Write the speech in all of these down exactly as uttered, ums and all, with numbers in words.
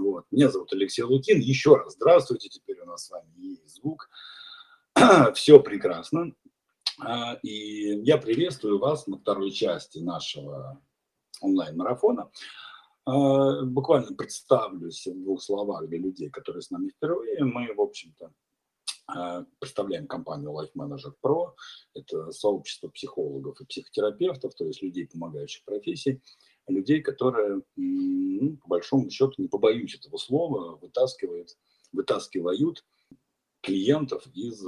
Вот. Меня зовут Алексей Лукин. Еще раз здравствуйте. Теперь у нас с вами есть звук. Все прекрасно. И я приветствую вас на второй части нашего онлайн-марафона. Буквально представлюсь в двух словах для людей, которые с нами впервые. Мы, в общем-то, представляем компанию Life Manager Pro. Это сообщество психологов и психотерапевтов, то есть людей, помогающих профессии, людей, которые, ну, по большому счету, не побоюсь этого слова, вытаскивают, вытаскивают клиентов из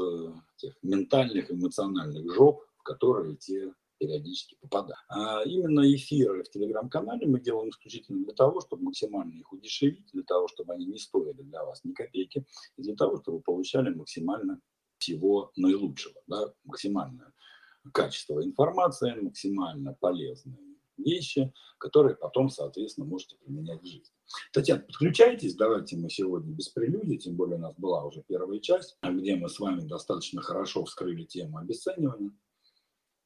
тех ментальных, эмоциональных жоп, в которые те периодически попадают. А именно эфиры в телеграм-канале мы делаем исключительно для того, чтобы максимально их удешевить, для того, чтобы они не стоили для вас ни копейки, и для того, чтобы вы получали максимально всего наилучшего, да, максимальное качество информации, максимально полезные вещи, которые потом, соответственно, можете применять в жизни. Татьяна, подключайтесь, давайте мы сегодня без прелюдий, тем более у нас была уже первая часть, где мы с вами достаточно хорошо вскрыли тему обесценивания.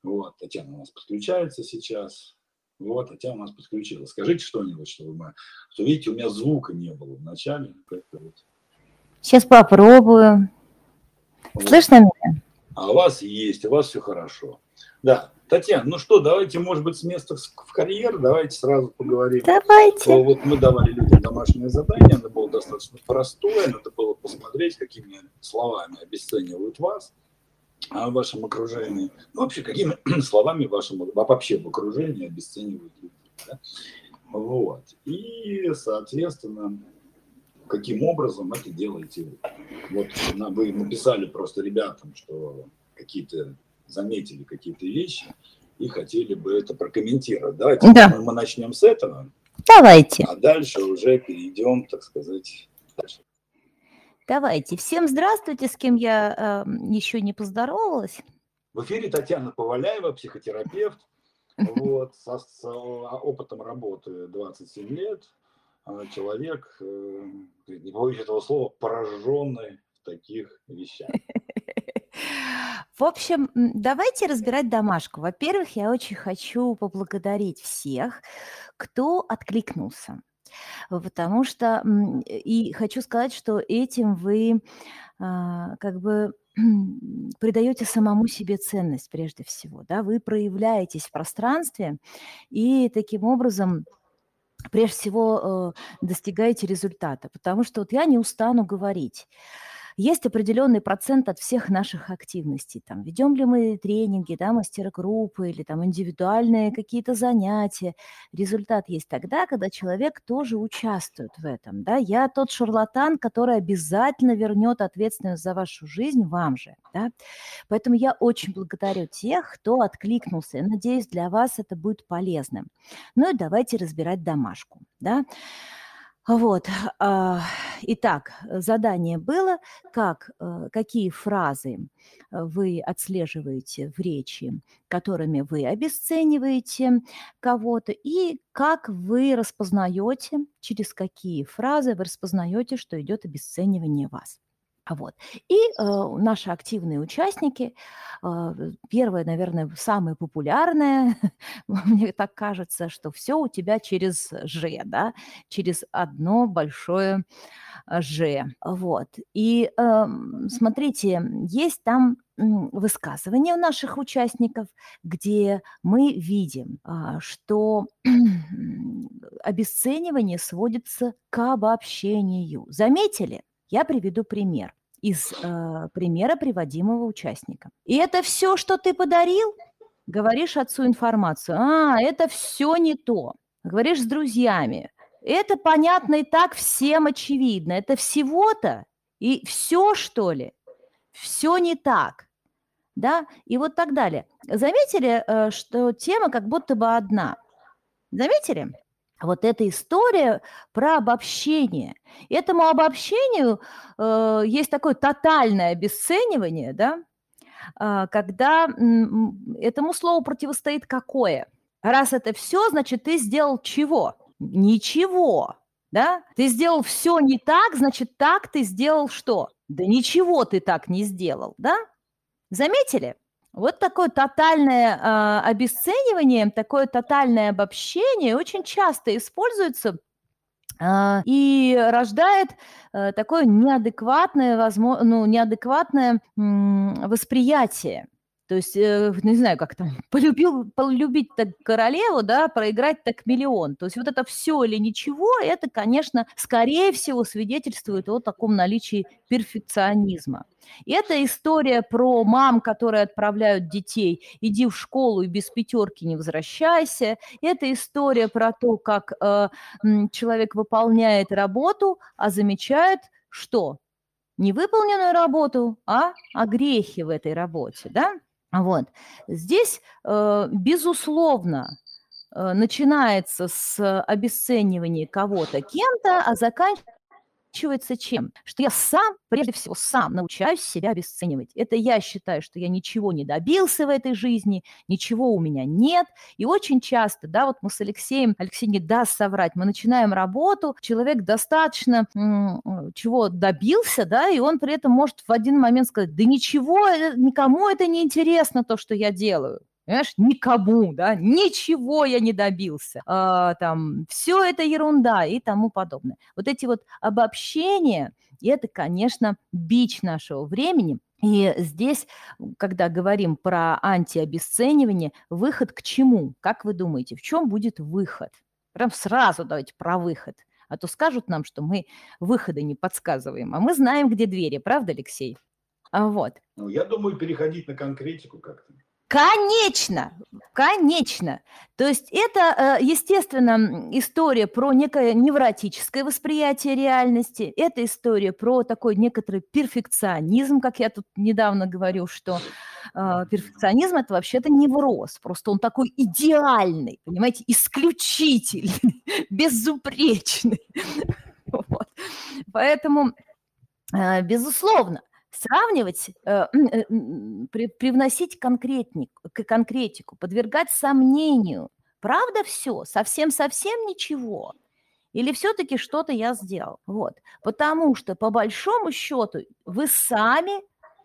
Вот, Татьяна у нас подключается сейчас. Вот, Татьяна у нас подключилась. Скажите что-нибудь, чтобы мы... Что, видите, у меня звука не было в начале. Сейчас попробую. Вот. Слышно меня? А у вас есть, у вас все хорошо. Да. Татьяна, ну что, давайте, может быть, с места в карьер, давайте сразу поговорим. Давайте. Вот мы давали людям домашнее задание, оно было достаточно простое, надо было посмотреть, какими словами обесценивают вас в вашем окружении, ну, вообще, какими словами в вашем, вообще в окружении обесценивают людей. Да? Вот. И, соответственно, каким образом это делаете вы. Вот вы написали просто ребятам, что какие-то... заметили какие-то вещи и хотели бы это прокомментировать. Давайте да. мы, мы начнем с этого. Давайте. А дальше уже перейдем, так сказать, дальше. Давайте. Всем здравствуйте, с кем я э, еще не поздоровалась. В эфире Татьяна Поваляева, психотерапевт. Вот, со, с опытом работы двадцать семь лет. Человек, э, не побоюсь этого слова, пораженный в таких вещах. В общем, давайте разбирать домашку. Во-первых, я очень хочу поблагодарить всех, кто откликнулся, потому что и хочу сказать, что этим вы как бы придаете самому себе ценность прежде всего, да, вы проявляетесь в пространстве и таким образом прежде всего достигаете результата, потому что вот я не устану говорить. Есть определенный процент от всех наших активностей. Там, ведем ли мы тренинги, да, мастер-группы или там, индивидуальные какие-то занятия. Результат есть тогда, когда человек тоже участвует в этом. Да? Я тот шарлатан, который обязательно вернет ответственность за вашу жизнь вам же. Да? Поэтому я очень благодарю тех, кто откликнулся. Я надеюсь, для вас это будет полезным. Ну и давайте разбирать домашку. Да? Вот. Итак, задание было, как, какие фразы вы отслеживаете в речи, которыми вы обесцениваете кого-то, и как вы распознаете, через какие фразы вы распознаете, что идет обесценивание вас. Вот. И э, наши активные участники, э, первое, наверное, самое популярное, мне так кажется, что все у тебя через «ж», да, через одно большое «ж». Вот. И э, смотрите, есть там высказывания у наших участников, где мы видим, что обесценивание сводится к обобщению. Заметили? Я приведу пример из э, примера приводимого участника. И это все, что ты подарил? Говоришь отцу информацию. А, это все не то. Говоришь с друзьями. Это понятно и так всем очевидно. Это всего-то и все, что ли? Все не так. Да? И вот так далее. Заметили, э, что тема как будто бы одна? Заметили? Вот эта история про обобщение. Этому обобщению э, есть такое тотальное обесценивание, да, э, когда э, этому слову противостоит какое? Раз это все, значит, ты сделал чего? Ничего, да? Ты сделал все не так, значит, так ты сделал что? Да ничего ты так не сделал, да? Заметили? Вот такое тотальное э, обесценивание, такое тотальное обобщение очень часто используется и рождает такое неадекватное, возможно, ну, неадекватное восприятие. То есть, не знаю, как там, полюбил, полюбить так королеву, да, проиграть так миллион. То есть вот это все или ничего, это, конечно, скорее всего свидетельствует о таком наличии перфекционизма. И это история про мам, которые отправляют детей, иди в школу и без пятерки не возвращайся. Это история про то, как э, человек выполняет работу, а замечает, что не выполненную работу, а огрехи в этой работе, да? Вот. Здесь, безусловно, начинается с обесценивания кого-то кем-то, а заканчивается чем? Что я сам, прежде всего, сам научаюсь себя обесценивать. Это я считаю, что я ничего не добился в этой жизни, ничего у меня нет. И очень часто, да, вот мы с Алексеем, Алексей не даст соврать, мы начинаем работу, человек достаточно м- чего добился, да, и он при этом может в один момент сказать, да ничего, никому это не интересно, то, что я делаю. Понимаешь, никому, да, ничего я не добился, а, там, все это ерунда и тому подобное. Вот эти вот обобщения, это, конечно, бич нашего времени. И здесь, когда говорим про антиобесценивание, выход к чему? Как вы думаете, в чем будет выход? Прям сразу давайте про выход. А то скажут нам, что мы выхода не подсказываем, а мы знаем, где двери, правда, Алексей? А вот. Ну, я думаю, переходить на конкретику как-то. Конечно, конечно. То есть это, естественно, история про некое невротическое восприятие реальности, это история про такой некоторый перфекционизм, как я тут недавно говорил, что перфекционизм – это вообще-то невроз, просто он такой идеальный, понимаете, исключительный, безупречный. Вот. Поэтому, безусловно, сравнивать, привносить конкретику, подвергать сомнению. Правда все? Совсем-совсем ничего? Или все-таки что-то я сделал? Вот. Потому что, по большому счету, вы сами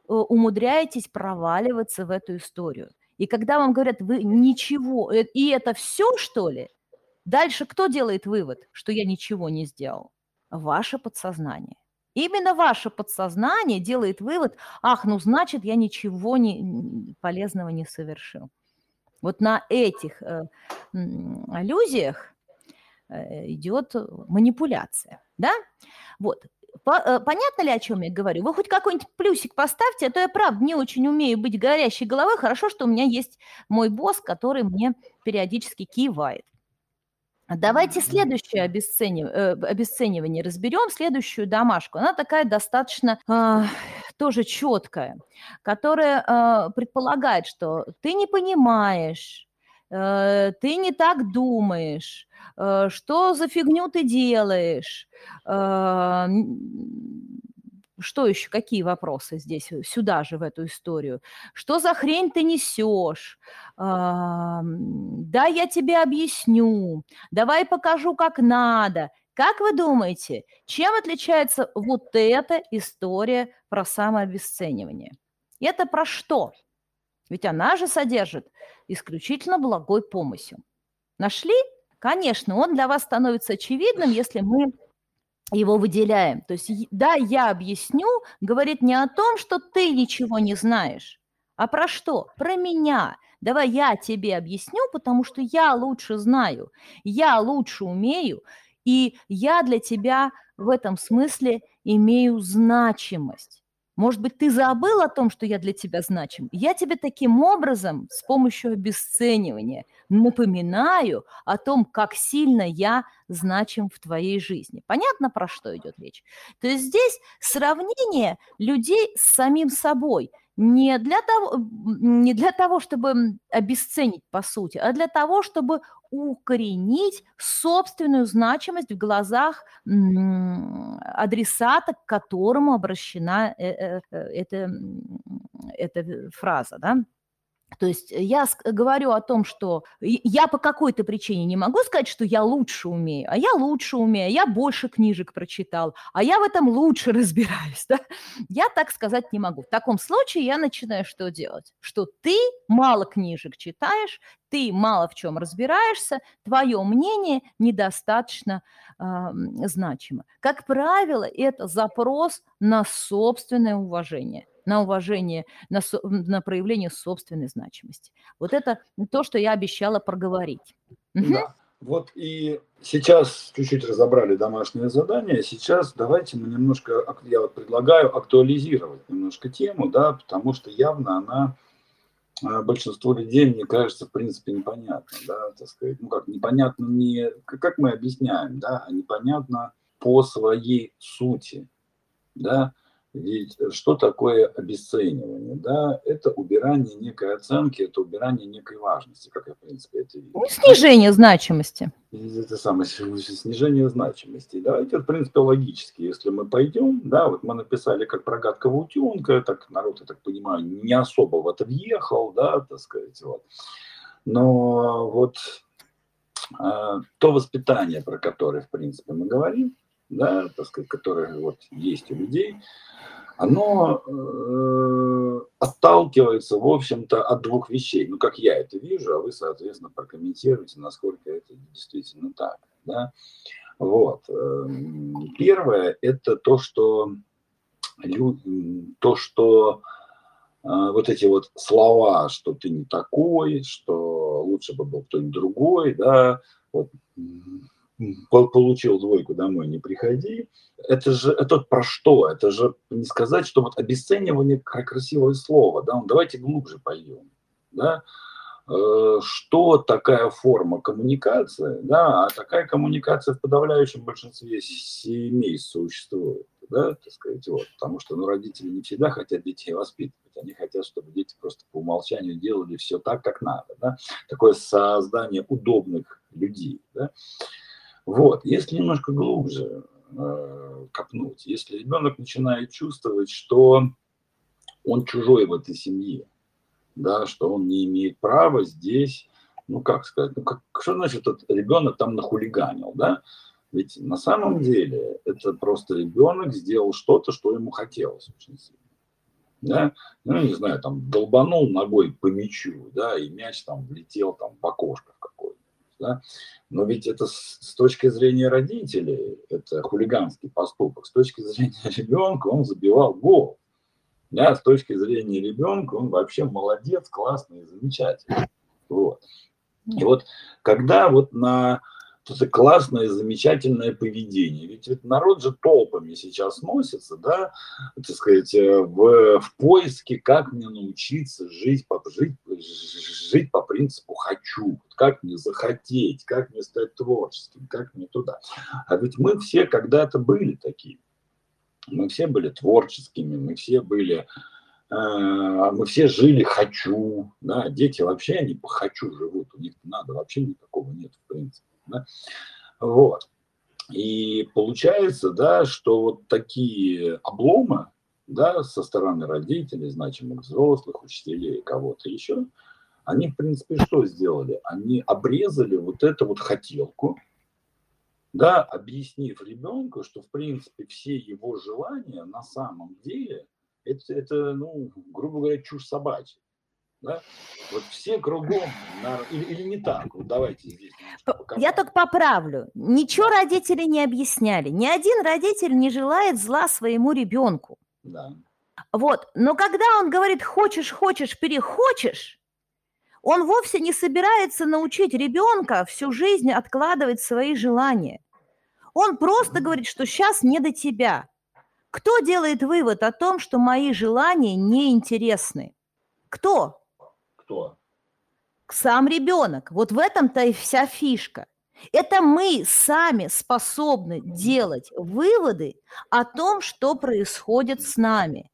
умудряетесь проваливаться в эту историю. И когда вам говорят, вы ничего, и это все, что ли? Дальше кто делает вывод, что я ничего не сделал? Ваше подсознание. Именно ваше подсознание делает вывод, ах, ну значит, я ничего не, полезного не совершил. Вот на этих э, аллюзиях идет манипуляция, да? Вот. Понятно ли, о чем я говорю? Вы хоть какой-нибудь плюсик поставьте, а то я, правда, не очень умею быть горящей головой. Хорошо, что у меня есть мой босс, который мне периодически кивает. Давайте следующее обесценивание разберем, следующую домашку. Она такая достаточно э, тоже четкая, которая э, предполагает, что ты не понимаешь, э, ты не так думаешь, э, что за фигню ты делаешь, э, что еще, какие вопросы здесь, сюда же, в эту историю? Что за хрень ты несешь? А, да, я тебе объясню. Давай покажу, как надо. Как вы думаете, чем отличается вот эта история про самообесценивание? Это про что? Ведь она же содержит исключительно благой помысел. Нашли? Конечно, он для вас становится очевидным, если мы его выделяем. То есть, да, я объясню, говорит не о том, что ты ничего не знаешь, а про что? Про меня. Давай я тебе объясню, потому что я лучше знаю, я лучше умею, и я для тебя в этом смысле имею значимость. Может быть, ты забыл о том, что я для тебя значим? Я тебе таким образом, с помощью обесценивания, напоминаю о том, как сильно я значим в твоей жизни. Понятно, про что идет речь? То есть здесь сравнение людей с самим собой. Не для того, не для того, чтобы обесценить, по сути, а для того, чтобы укоренить собственную значимость в глазах адресата, к которому обращена эта, эта, эта фраза, да? То есть я говорю о том, что я по какой-то причине не могу сказать, что я лучше умею, а я лучше умею, я больше книжек прочитал, а я в этом лучше разбираюсь. Да? Я так сказать не могу. В таком случае я начинаю что делать? Что ты мало книжек читаешь, ты мало в чем разбираешься, твое мнение недостаточно э, значимо. Как правило, это запрос на собственное уважение. на уважение, на, со, на проявление собственной значимости. Вот это то, что я обещала проговорить. Да. Вот и сейчас чуть-чуть разобрали домашнее задание. Сейчас давайте мы немножко, я вот предлагаю актуализировать немножко тему, да, потому что явно она большинству людей, мне кажется, в принципе, непонятна. Да, так сказать. Ну как, непонятно не... Как мы объясняем, да, а непонятно по своей сути, да. Ведь что такое обесценивание? Да? Это убирание некой оценки, это убирание некой важности, как я, в принципе, это вижу. Ну, снижение значимости. Это самое снижение значимости. Да? Это, в принципе, логически. Если мы пойдем, да, вот мы написали как прогадка утенка, так народ, я так понимаю, не особо в это въехал, да, так сказать, вот. Но вот э, то воспитание, про которое, в принципе, мы говорим, да, так сказать, которые вот есть у людей, оно э, отталкивается, в общем-то, от двух вещей. Ну, как я это вижу, а вы, соответственно, прокомментируете, насколько это действительно так. Да? Вот. Первое – это то, что, то, что э, вот эти вот слова, что ты не такой, что лучше бы был кто-нибудь другой, да, вот, получил двойку, домой не приходи. Это же, это про что? Это же не сказать, что вот обесценивание – красивое слово. Да? Ну, давайте глубже пойдем. Да? Что такая форма коммуникации? Да? А такая коммуникация в подавляющем большинстве семей существует. Да? Так сказать, вот. Потому что ну, родители не всегда хотят детей воспитывать. Они хотят, чтобы дети просто по умолчанию делали все так, как надо. Да? Такое создание удобных людей. Да? Вот, если немножко глубже э, копнуть, если ребенок начинает чувствовать, что он чужой в этой семье, да, что он не имеет права здесь, ну как сказать, ну, как, что значит этот ребенок там нахулиганил, да? Ведь на самом деле это просто ребенок сделал что-то, что ему хотелось очень сильно. Да? Ну, не знаю, там долбанул ногой по мячу, да, и мяч там влетел там, в окошко какое-то. Да? Но ведь это с точки зрения родителей, это хулиганский поступок, с точки зрения ребенка он забивал гол, да? С точки зрения ребенка он вообще молодец, классный, замечательный. Вот. И вот когда вот на это классное, замечательное поведение, ведь, ведь народ же толпами сейчас носится, да, так сказать, в, в поиске, как мне научиться жить по, жить, жить по принципу «хочу», как мне захотеть, как мне стать творческим, как мне туда. А ведь мы все когда-то были такими, мы все были творческими, мы все были... Мы все жили «хочу», да, дети вообще, они по «хочу» живут, у них надо, вообще никакого нет, в принципе, да, вот, и получается, да, что вот такие обломы, да, со стороны родителей, значимых взрослых, учителей, кого-то еще, они, в принципе, что сделали? Они обрезали вот эту вот хотелку, да, объяснив ребенку, что, в принципе, все его желания на самом деле... Это, это, ну, грубо говоря, чушь собачья. Да? Вот все кругом, или, или не так, вот давайте здесь. Я только поправлю. Ничего родители не объясняли. Ни один родитель не желает зла своему ребенку. Да. Вот. Но когда он говорит «хочешь, хочешь, перехочешь», он вовсе не собирается научить ребенка всю жизнь откладывать свои желания. Он просто говорит, что сейчас не до тебя. Кто делает вывод о том, что мои желания неинтересны? Кто? Кто? Сам ребенок. Вот в этом-то и вся фишка. Это мы сами способны делать выводы о том, что происходит с нами.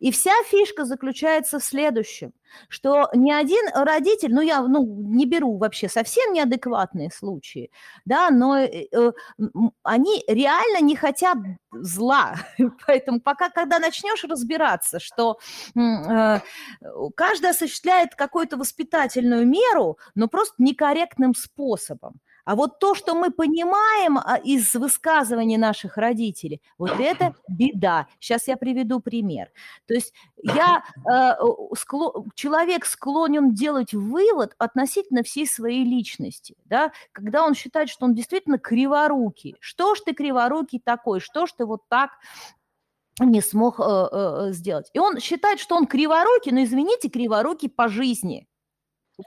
И вся фишка заключается в следующем, что ни один родитель, ну я ну, не беру вообще совсем неадекватные случаи, да, но э, э, они реально не хотят зла. Поэтому пока, когда начнешь разбираться, что э, каждый осуществляет какую-то воспитательную меру, но просто некорректным способом. А вот то, что мы понимаем из высказываний наших родителей, вот это беда. Сейчас я приведу пример. То есть я, э, скло, человек склонен делать вывод относительно всей своей личности, да, когда он считает, что он действительно криворукий. Что ж ты криворукий такой? Что ж ты вот так не смог э, э, сделать? И он считает, что он криворукий, но, извините, криворукий по жизни.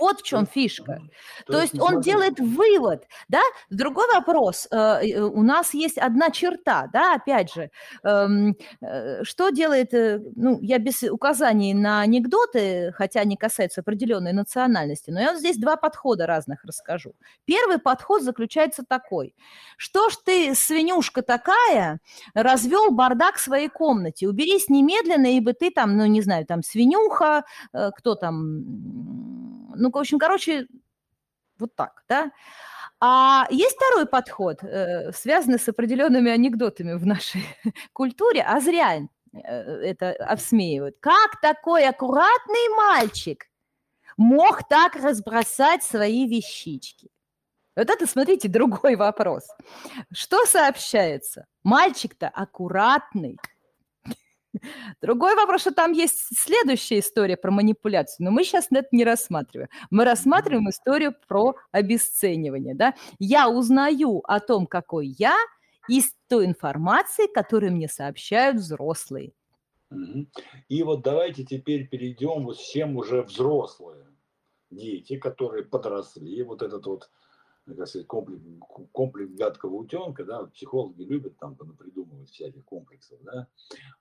Вот в чем фишка. То, То есть, есть он делает вывод, да? Другой вопрос. У нас есть одна черта, да, опять же. Что делает, ну, я без указаний на анекдоты, хотя они касаются определенной национальности, но я вот здесь два подхода разных расскажу. Первый подход заключается такой. Что ж ты, свинюшка такая, развел бардак в своей комнате? Уберись немедленно, ибо ты там, ну, не знаю, там свинюха, кто там... Ну, в общем, короче, вот так, да. А есть второй подход, связанный с определенными анекдотами в нашей культуре, а зря это обсмеивают. Как такой аккуратный мальчик мог так разбросать свои вещички? Вот это, смотрите, другой вопрос. Что сообщается? Мальчик-то аккуратный. Другой вопрос, что там есть следующая история про манипуляцию, но мы сейчас это не рассматриваем. Мы рассматриваем историю про обесценивание. Да? Я узнаю о том, какой я, из той информации, которую мне сообщают взрослые. И вот давайте теперь перейдем вот всем уже взрослые. Дети, которые подросли, вот этот вот, как сказать, комплекс, комплекс гадкого утенка, да, психологи любят там понапридумывать всяких комплексов, да,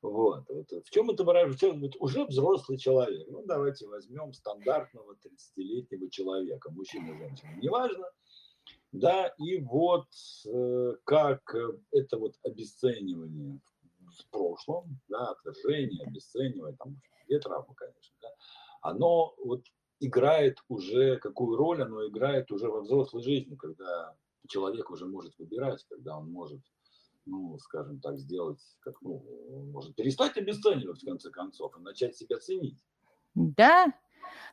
вот, вот. В чем это выражается? Уже взрослый человек, ну, давайте возьмем стандартного тридцатилетнего человека, мужчина, женщина, неважно, да, и вот э, как это вот обесценивание в прошлом, да, отвержение, обесценивание, там, две травмы, конечно, да, оно вот играет уже, какую роль оно играет уже во взрослой жизни, когда человек уже может выбирать, когда он может, ну, скажем так, сделать, как, ну, он может перестать обесценивать, в конце концов, и начать себя ценить. Да,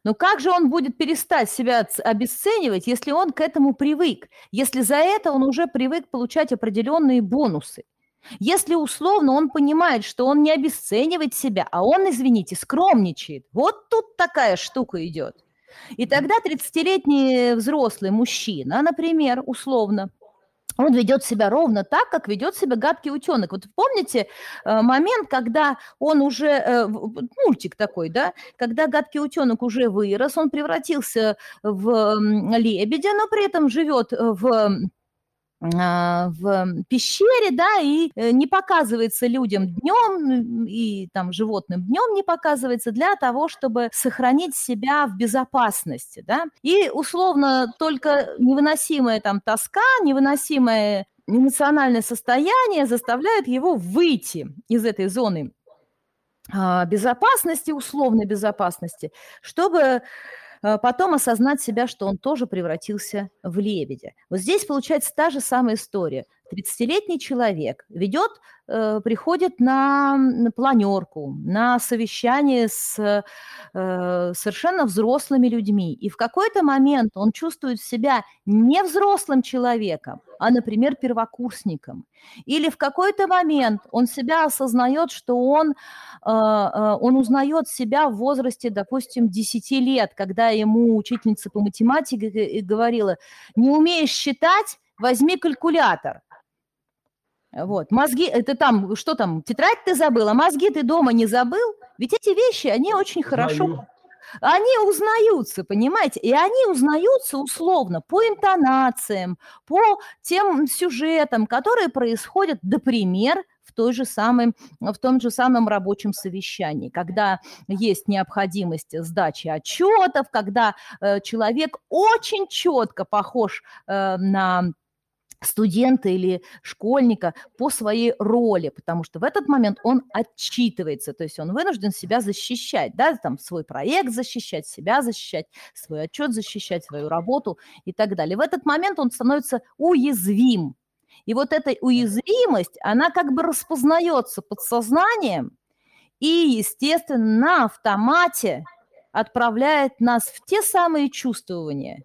но как же он будет перестать себя обесценивать, если он к этому привык, если за это он уже привык получать определенные бонусы? Если условно он понимает, что он не обесценивает себя, а он, извините, скромничает, вот тут такая штука идет. И тогда тридцатилетний взрослый мужчина, например, условно, он ведет себя ровно так, как ведет себя гадкий утенок. Вот помните момент, когда он уже, мультик такой, да, когда гадкий утенок уже вырос, он превратился в лебедя, но при этом живет в... в пещере, да, и не показывается людям днем, и там животным днем не показывается для того, чтобы сохранить себя в безопасности, да. И условно только невыносимая там тоска, невыносимое эмоциональное состояние заставляет его выйти из этой зоны безопасности, условной безопасности, чтобы... потом осознать себя, что он тоже превратился в лебедя. Вот здесь получается та же самая история. тридцатилетний человек ведет, приходит на, на планерку, на совещание с э, совершенно взрослыми людьми. И в какой-то момент он чувствует себя не взрослым человеком, а, например, первокурсником. Или в какой-то момент он себя осознает, что он, э, он узнает себя в возрасте, допустим, десяти лет, когда ему учительница по математике говорила: «Не умеешь считать, возьми калькулятор». Вот, мозги, это там, что там, тетрадь ты забыл, а мозги ты дома не забыл? Ведь эти вещи, они очень хорошо, они узнаются, понимаете, и они узнаются условно по интонациям, по тем сюжетам, которые происходят, например, в той же самой, в том же самом рабочем совещании, когда есть необходимость сдачи отчетов, когда э, человек очень четко похож э, на студента или школьника по своей роли, потому что в этот момент он отчитывается, то есть он вынужден себя защищать, да, там свой проект защищать, себя защищать, свой отчет защищать, свою работу и так далее. В этот момент он становится уязвим. И вот эта уязвимость, она как бы распознается подсознанием и, естественно, на автомате отправляет нас в те самые чувствования,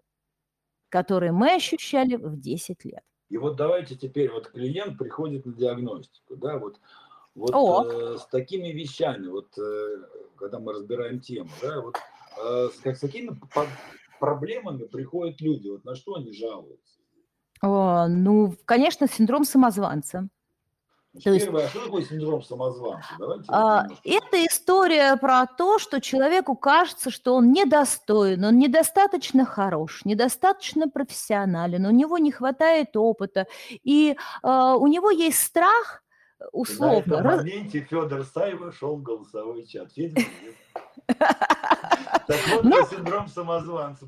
которые мы ощущали в десять лет. И вот давайте теперь вот клиент приходит на диагностику, да, вот, вот э, с такими вещами, вот э, когда мы разбираем тему, да, вот э, с, как, с какими проблемами приходят люди, вот на что они жалуются? О, ну, конечно, синдром самозванца. То есть, первое, а что такое синдром самозванца? Давайте а, это история про то, что человеку кажется, что он недостоин, он недостаточно хорош, недостаточно профессионален, у него не хватает опыта, и а, у него есть страх, условно. На этом моменте Федор Саева шел в голосовой чат. Видите? Так вот, ну, синдром самозванца.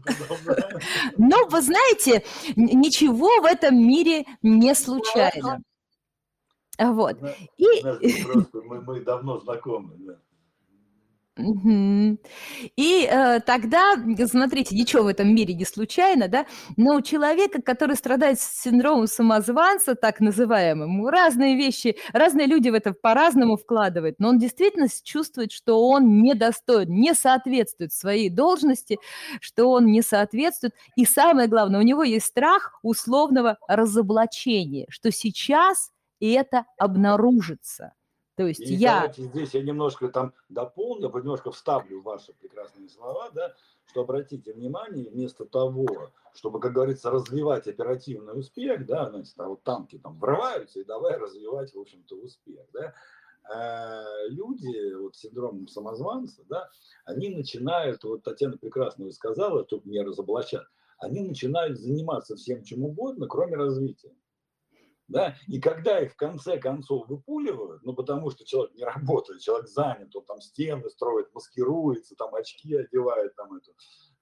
Ну, вы знаете, ничего в этом мире не случайно. Вот. И... Мы, мы давно знакомы, да. И э, тогда, смотрите, ничего в этом мире не случайно, да, но у человека, который страдает синдромом самозванца, так называемым, разные вещи, разные люди в это по-разному вкладывают, но он действительно чувствует, что он недостоин, не соответствует своей должности, что он не соответствует, и самое главное, у него есть страх условного разоблачения, что сейчас это обнаружится. То есть и я... Давайте здесь я немножко там дополню, немножко вставлю ваши прекрасные слова, да, что обратите внимание, вместо того, чтобы, как говорится, развивать оперативный успех, да, значит, а вот танки там врываются, и давай развивать, в общем-то, успех, да, а люди вот с синдромом самозванца, да, они начинают, вот Татьяна прекрасно сказала, чтобы меня разоблачат, они начинают заниматься всем чем угодно, кроме развития. Да? И когда их в конце концов выпуливают, ну потому что человек не работает, человек занят, он там стены строит, маскируется, там очки одевает, там эту,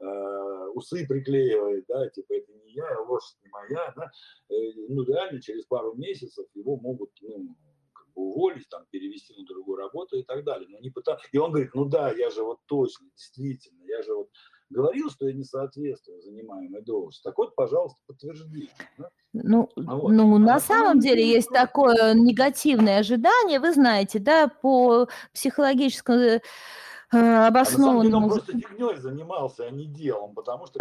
э, усы приклеивает, да, типа это не я, лошадь не моя, да, э, ну реально через пару месяцев его могут, ну, как бы уволить, там, перевести на другую работу и так далее. Но не пытаться... И он говорит, ну да, я же вот точно, действительно, я же вот говорил, что я не соответствую занимаемой должности. Так вот, пожалуйста, подтвердите. Да? Ну, вот. ну а на самом деле это... есть такое негативное ожидание, вы знаете, да, по психологическому э, обоснованному... А на самом деле он просто фигней занимался, а не делом, потому что...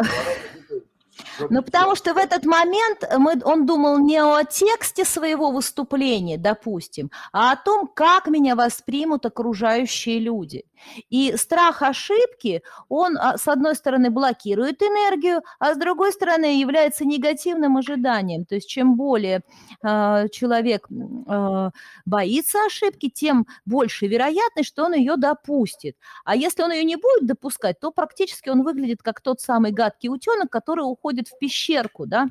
Ну, потому что в этот момент мы, он думал не о тексте своего выступления, допустим, а о том, как меня воспримут окружающие люди. И страх ошибки, он, с одной стороны, блокирует энергию, а с другой стороны, является негативным ожиданием. То есть чем более э, человек э, боится ошибки, тем больше вероятность, что он ее допустит. А если он ее не будет допускать, то практически он выглядит как тот самый гадкий утенок, который уходит в пещерку, да,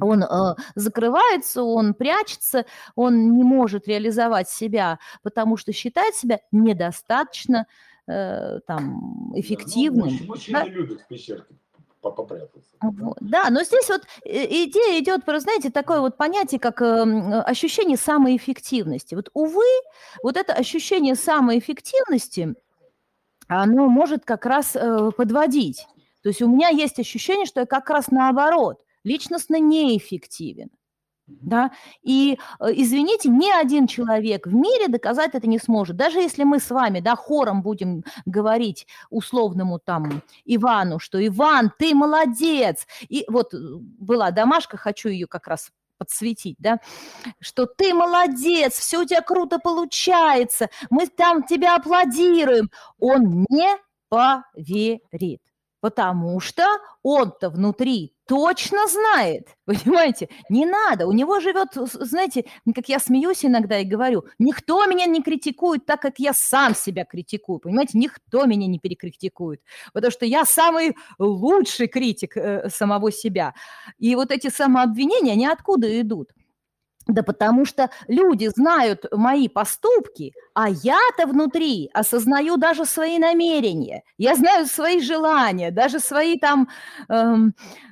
он э, закрывается, он прячется, он не может реализовать себя, потому что считает себя недостаточно э, там, эффективным. Да, ну, мужчины да? любят в пещерке попрятаться. Вот. Да, но здесь вот идея идет про, знаете, такое вот понятие, как э, ощущение самоэффективности. Вот, увы, вот это ощущение самоэффективности, оно может как раз э, подводить. То есть у меня есть ощущение, что я как раз наоборот, личностно неэффективен. Да? И, извините, ни один человек в мире доказать это не сможет. Даже если мы с вами, да, хором будем говорить условному там Ивану, что «Иван, ты молодец!» И вот была домашка, хочу ее как раз подсветить, да, что «ты молодец, все у тебя круто получается, мы там тебя аплодируем». Он не поверит. Потому что он-то внутри точно знает, понимаете, не надо. У него живет, знаете, как я смеюсь иногда и говорю, никто меня не критикует так, как я сам себя критикую, понимаете, никто меня не перекритикует, потому что я самый лучший критик э, самого себя. И вот эти самообвинения, они откуда идут? Да потому что люди знают мои поступки, а я-то внутри осознаю даже свои намерения, я знаю свои желания, даже свои там э,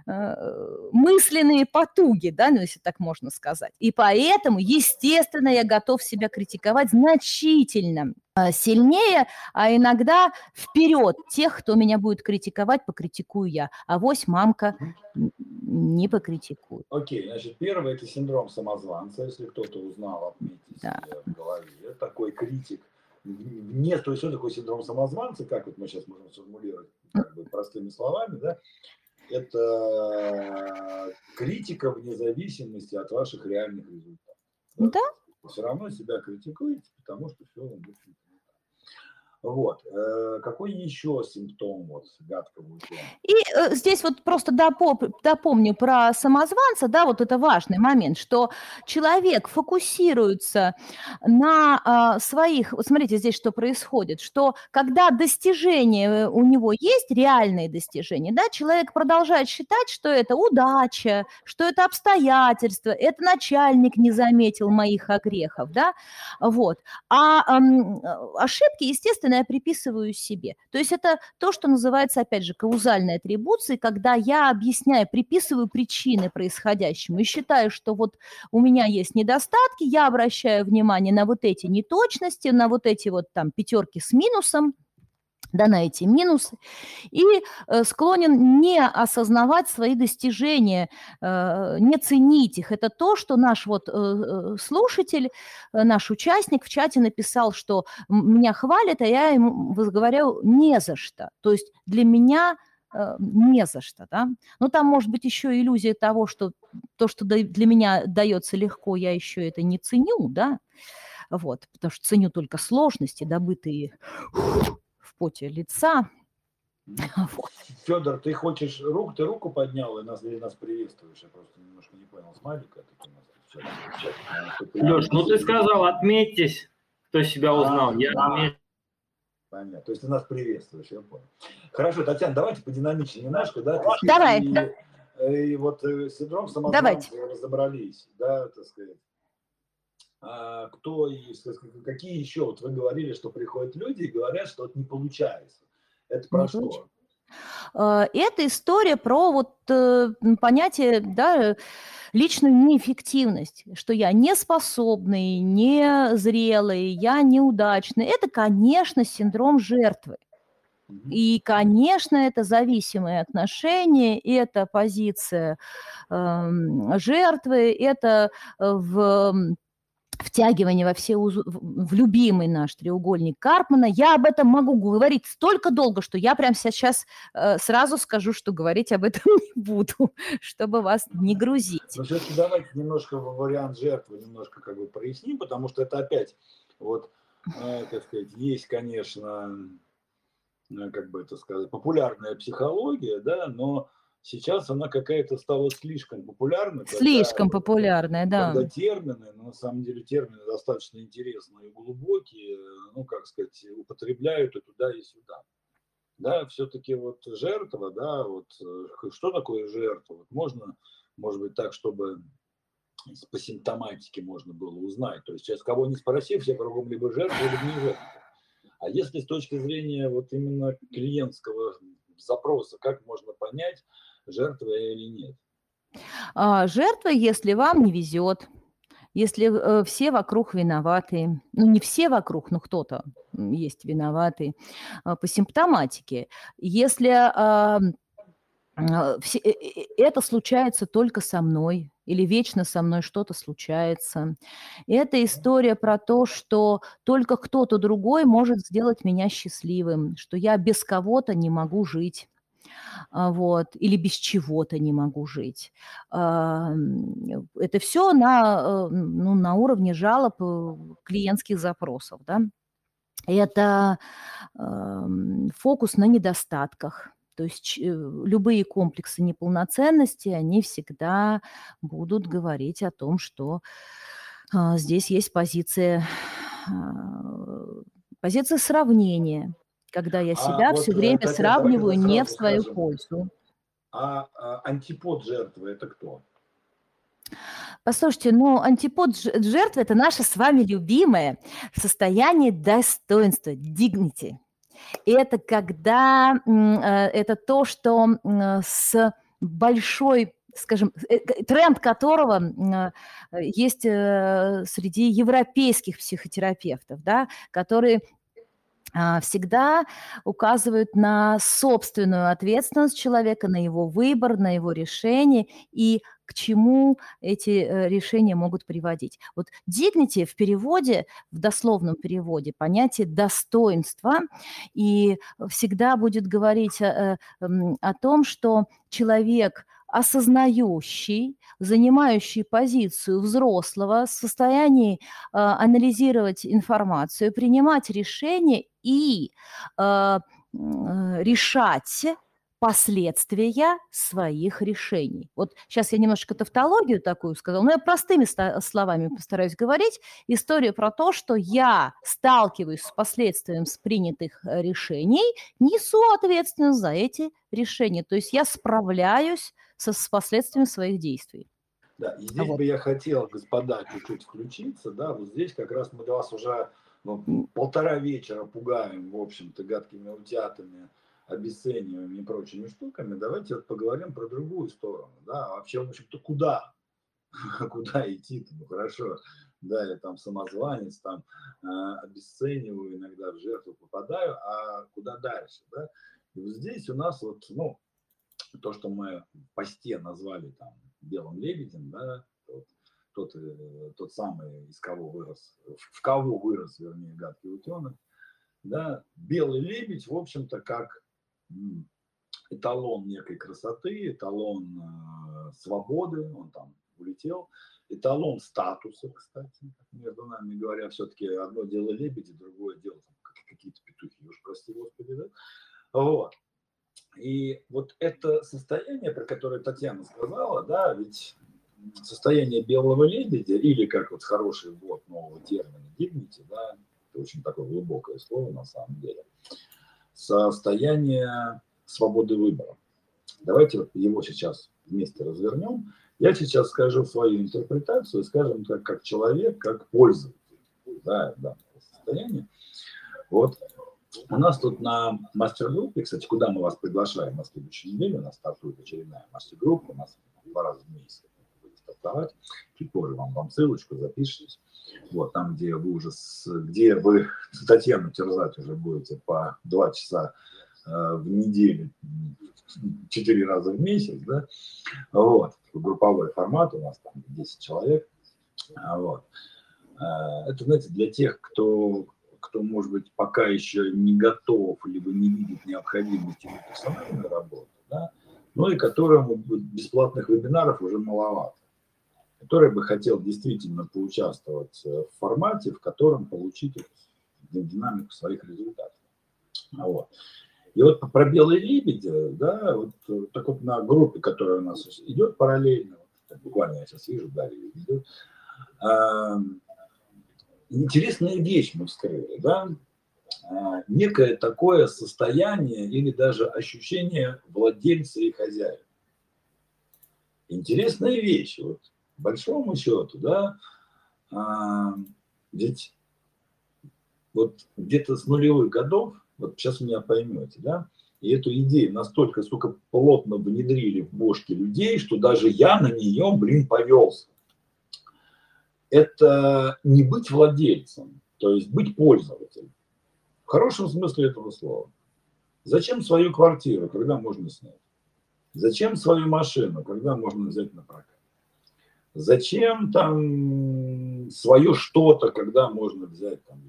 э, мысленные потуги, да, ну, если так можно сказать. И поэтому, естественно, я готов себя критиковать значительно сильнее, а иногда вперед тех, кто меня будет критиковать, покритикую я. Авось мамка не покритикует. Окей, значит, первый – это синдром самозванца. Если кто-то узнал, отметьте да. в голове. Такой критик. Нет, то есть что такое синдром самозванца, как вот мы сейчас можем сформулировать как бы простыми словами, да? Это критика вне зависимости от ваших реальных результатов. Да? Да? Вы все равно себя критикуете, потому что все вам будет. Вот. Какой еще симптом вот гадкого ученого? И э, здесь вот просто допоп, допомню про самозванца, да, вот это важный момент, что человек фокусируется на э, своих, вот смотрите здесь, что происходит, что когда достижения у него есть, реальные достижения, да, человек продолжает считать, что это удача, что это обстоятельства, это начальник не заметил моих огрехов, да, вот. А э, ошибки, естественно, я приписываю себе. То есть это то, что называется, опять же, каузальной атрибуцией, когда я объясняю, приписываю причины происходящему и считаю, что вот у меня есть недостатки, я обращаю внимание на вот эти неточности, на вот эти вот там пятерки с минусом, да, на эти минусы, и склонен не осознавать свои достижения, не ценить их. Это то, что наш вот слушатель, наш участник в чате написал, что меня хвалят, а я ему говорю не за что. То есть для меня не за что, да. Но там может быть еще иллюзия того, что то, что для меня дается легко, я еще это не ценю, да. Вот, потому что ценю только сложности, добытые... поте лица. Вот. Федор, ты хочешь рук, ты руку поднял и нас, и нас приветствуешь. Я просто немножко не понял, смайлика. Леш, ну ты сказал, отметьтесь, кто себя узнал. А, я да. отмет... Понятно. То есть ты нас приветствуешь, я понял. Хорошо, Татьяна, давайте подинамичнее немножко, да? Давай. И, да. и вот синдром самозванца разобрались, да, так сказать. Кто, какие еще, вот вы говорили, что приходят люди и говорят, что это не получается. Это про не что? Получается. Это история про вот понятие, да, личную неэффективность, что я неспособный, незрелый, я неудачный. Это, конечно, синдром жертвы. И, конечно, это зависимые отношения, это позиция э, жертвы, это в... втягивание во все уз... в любимый наш треугольник Карпмана. Я об этом могу говорить столько долго, что я прямо сейчас э, сразу скажу, что говорить об этом не буду, чтобы вас не грузить. Но все-таки давайте немножко вариант жертвы немножко как бы проясним, потому что это опять, вот, э, как сказать, есть, конечно, э, как бы это сказать, популярная психология, да, но сейчас она какая-то стала слишком популярной. Слишком когда, популярная, когда, да. Когда термины, но на самом деле термины достаточно интересные и глубокие, ну, как сказать, употребляют и туда, и сюда. Да, все-таки вот жертва, да, вот что такое жертва? Вот можно, может быть, так, чтобы по симптоматике можно было узнать. То есть сейчас кого не спросив, все кругом либо жертва, либо не жертва. А если с точки зрения вот именно клиентского запроса, как можно понять, жертва или нет? А, жертва, если вам не везет, если э, все вокруг виноваты. Ну, не все вокруг, но кто-то есть виноватый э, по симптоматике. Если э, э, э, это случается только со мной, или вечно со мной что-то случается. Это история про то, что только кто-то другой может сделать меня счастливым, что я без кого-то не могу жить, вот, или без чего-то не могу жить. Это все на, ну, на уровне жалоб клиентских запросов, да? Это фокус на недостатках. То есть любые комплексы неполноценности, они всегда будут говорить о том, что э, здесь есть позиция, э, позиция сравнения, когда я себя а все вот, время Татьяна, сравниваю не в свою скажем. пользу. А, а антипод жертвы – это кто? Послушайте, ну, антипод жертвы – это наше с вами любимое состояние достоинства, dignity. Это когда, это то, что с большой, скажем, тренд которого есть среди европейских психотерапевтов, да, которые всегда указывают на собственную ответственность человека, на его выбор, на его решение и к чему эти решения могут приводить. Вот dignity в переводе, в дословном переводе, понятие достоинства, и всегда будет говорить о, о том, что человек, осознающий, занимающий позицию взрослого, в состоянии э, анализировать информацию, принимать решения и э, решать последствия своих решений. Вот сейчас я немножко тавтологию такую сказала, но я простыми словами постараюсь говорить. История про то, что я сталкиваюсь с последствием с принятых решений, несу ответственность за эти решения. То есть я справляюсь со, с последствиями своих действий. Да, и здесь вот бы я хотел, господа, чуть-чуть включиться. Да, вот здесь как раз мы до вас уже ну, полтора вечера пугаем, в общем-то, гадкими утятами, обесцениваемыми и прочими штуками. Давайте вот поговорим про другую сторону. Да? Вообще, в общем-то, куда? Куда идти-то? Ну, хорошо. Да, я там самозванец, там э, обесцениваю, иногда в жертву попадаю, а куда дальше? Да? И вот здесь у нас вот, ну, то, что мы в посте назвали там белым лебедем, да, вот, тот, э, тот самый, из кого вырос, в кого вырос, вернее, гадкий утенок, да, белый лебедь, в общем-то, как эталон некой красоты, эталон э, свободы, он там улетел, эталон статуса, кстати, между нами говоря, все-таки одно дело лебеди, другое дело там, какие-то петухи, уж прости господи, да? Вот. И вот это состояние, про которое Татьяна сказала, да, ведь состояние белого лебедя, или как вот хороший ввод нового термина dignity, да, это очень такое глубокое слово на самом деле, состояние свободы выбора. Давайте вот его сейчас вместе развернем. Я сейчас скажу свою интерпретацию, скажем так, как человек, как пользователь, да, данного состояния. Вот у нас тут на мастер-группе, кстати, куда мы вас приглашаем на следующей неделе, у нас стартует очередная мастер-группа, у нас два раза в месяц будет стартовать. Чуть позже вам вам ссылочку, запишитесь. Вот там, где вы уже, с, где вы Татьяну терзать уже будете по два часа э, в неделю, четыре раза в месяц, да, вот, групповой формат, у нас там десять человек, вот. Это, знаете, для тех, кто, кто, может быть, пока еще не готов, либо не видит необходимости персональной работы, да, ну и которым бесплатных вебинаров уже маловато, который бы хотел действительно поучаствовать в формате, в котором получить динамику своих результатов. Вот. И вот про белые лебеди, да, вот так вот на группе, которая у нас идет параллельно, вот, буквально я сейчас вижу, да, идет, а, интересная вещь мы вскрыли, да, а, некое такое состояние или даже ощущение владельца и хозяина. Интересная вещь, вот, большому счету, да, а, ведь вот где-то с нулевых годов, вот сейчас меня поймете, да, и эту идею настолько, сука, плотно внедрили в бошки людей, что даже я на нее, блин, повелся. Это не быть владельцем, то есть быть пользователем. В хорошем смысле этого слова. Зачем свою квартиру, когда можно снять? Зачем свою машину, когда можно взять на прокат? Зачем там свое что-то, когда можно взять там?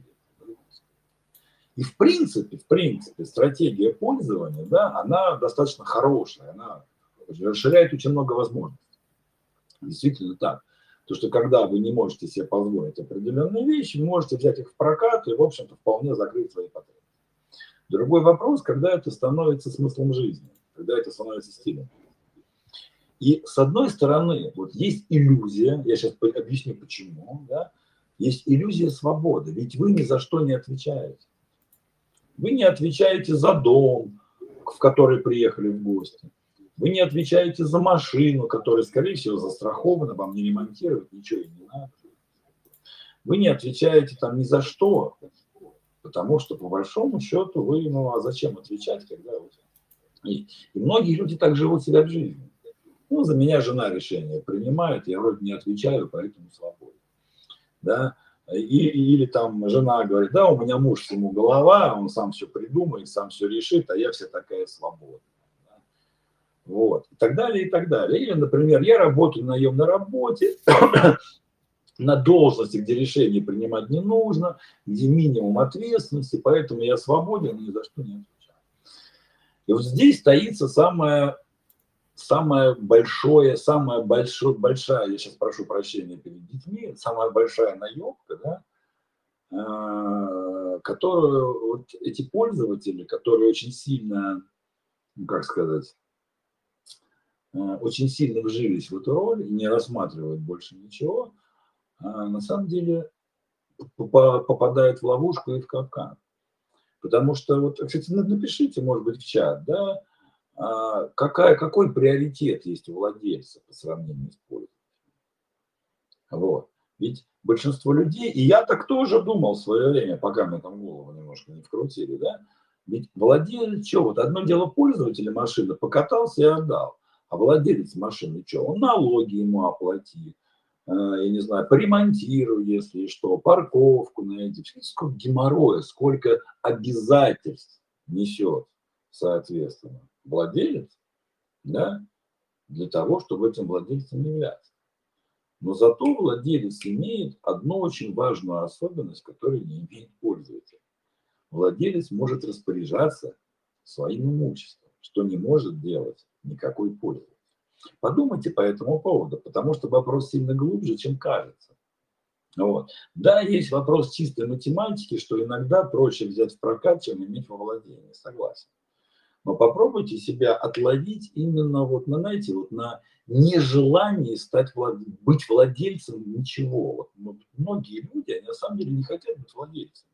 И в принципе, в принципе, стратегия пользования, да, она достаточно хорошая, она расширяет очень много возможностей. Действительно так. То, что когда вы не можете себе позволить определенные вещи, вы можете взять их в прокат и, в общем-то, вполне закрыть свои потребности. Другой вопрос, когда это становится смыслом жизни, когда это становится стилем. И с одной стороны, вот есть иллюзия, я сейчас объясню почему, да, есть иллюзия свободы, ведь вы ни за что не отвечаете. Вы не отвечаете за дом, в который приехали в гости. Вы не отвечаете за машину, которая, скорее всего, застрахована, вам не ремонтировать, ничего и не надо. Вы не отвечаете там ни за что, потому что, по большому счету, вы, ну, а зачем отвечать, когда вы... И, и многие люди так живут себя в жизни. Ну, за меня жена решение принимает, я вроде не отвечаю, поэтому свободен. Да? И, или там жена говорит, да, у меня муж, ему голова, он сам все придумает, сам все решит, а я вся такая свободная. Вот, и так далее, и так далее. Или, например, я работаю на наемной работе, на должности, где решения принимать не нужно, где минимум ответственности, поэтому я свободен, ни за что не отвечаю. И вот здесь стоится самое, самое большое, самая большая, большая, я сейчас прошу прощения перед детьми, самая большая наебка, да, э, которую вот эти пользователи, которые очень сильно, ну, как сказать, очень сильно вжились в эту роль и не рассматривают больше ничего, на самом деле попадают в ловушку и в капкан. Потому что, вот, кстати, напишите, может быть, в чат, да, какая, какой приоритет есть у владельца по сравнению с пользователем. Вот. Ведь большинство людей, и я так тоже думал в свое время, пока мне там голову немножко не вкрутили, да, ведь владелец, что, вот одно дело пользователя машины, покатался и отдал. А владелец машины что? Он налоги ему оплатит, я не знаю, поремонтирует, если что, парковку найдет. Сколько геморроя, сколько обязательств несет, соответственно, владелец, да, для того, чтобы этим владельцем являться. Но зато владелец имеет одну очень важную особенность, которую не имеет пользователь. Владелец может распоряжаться своим имуществом, что не может делать никакой пользы. Подумайте по этому поводу, потому что вопрос сильно глубже, чем кажется. Вот. Да, есть вопрос чистой математики, что иногда проще взять в прокат, чем иметь во владении, согласен. Но попробуйте себя отловить именно вот на, знаете, вот на нежелании стать влад... быть владельцем ничего. Вот многие люди, они на самом деле не хотят быть владельцем.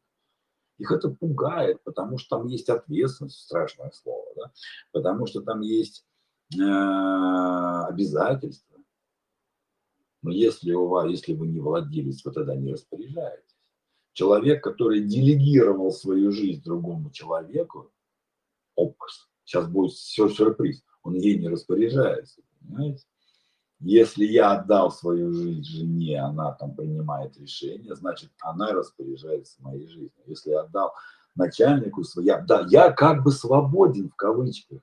Их это пугает, потому что там есть ответственность, страшное слово, да? Потому что там есть э, обязательства. Но если, у вас, если вы не владелец, вы тогда не распоряжаетесь. Человек, который делегировал свою жизнь другому человеку, опс, сейчас будет все сюрприз, он ей не распоряжается, понимаете? Если я отдал свою жизнь жене, она там принимает решение, значит, она распоряжается моей жизнью. Если я отдал начальнику свою, да, я как бы свободен в кавычках,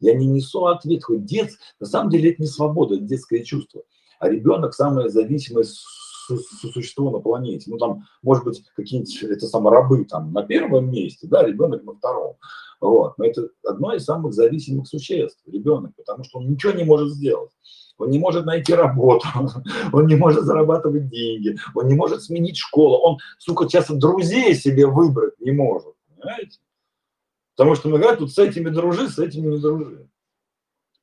я не несу ответ, хоть дет, на самом деле это не свобода, это детское чувство. А ребенок самое зависимое существо на планете. Ну там, может быть, какие-нибудь это самые рабы там на первом месте, да, ребенок на втором. Вот. Но это одно из самых зависимых существ, ребенок, потому что он ничего не может сделать. Он не может найти работу, он не может зарабатывать деньги, он не может сменить школу, он, сука, сейчас друзей себе выбрать не может, понимаете? Потому что мы говорим, тут с этими дружи, с этими не дружи.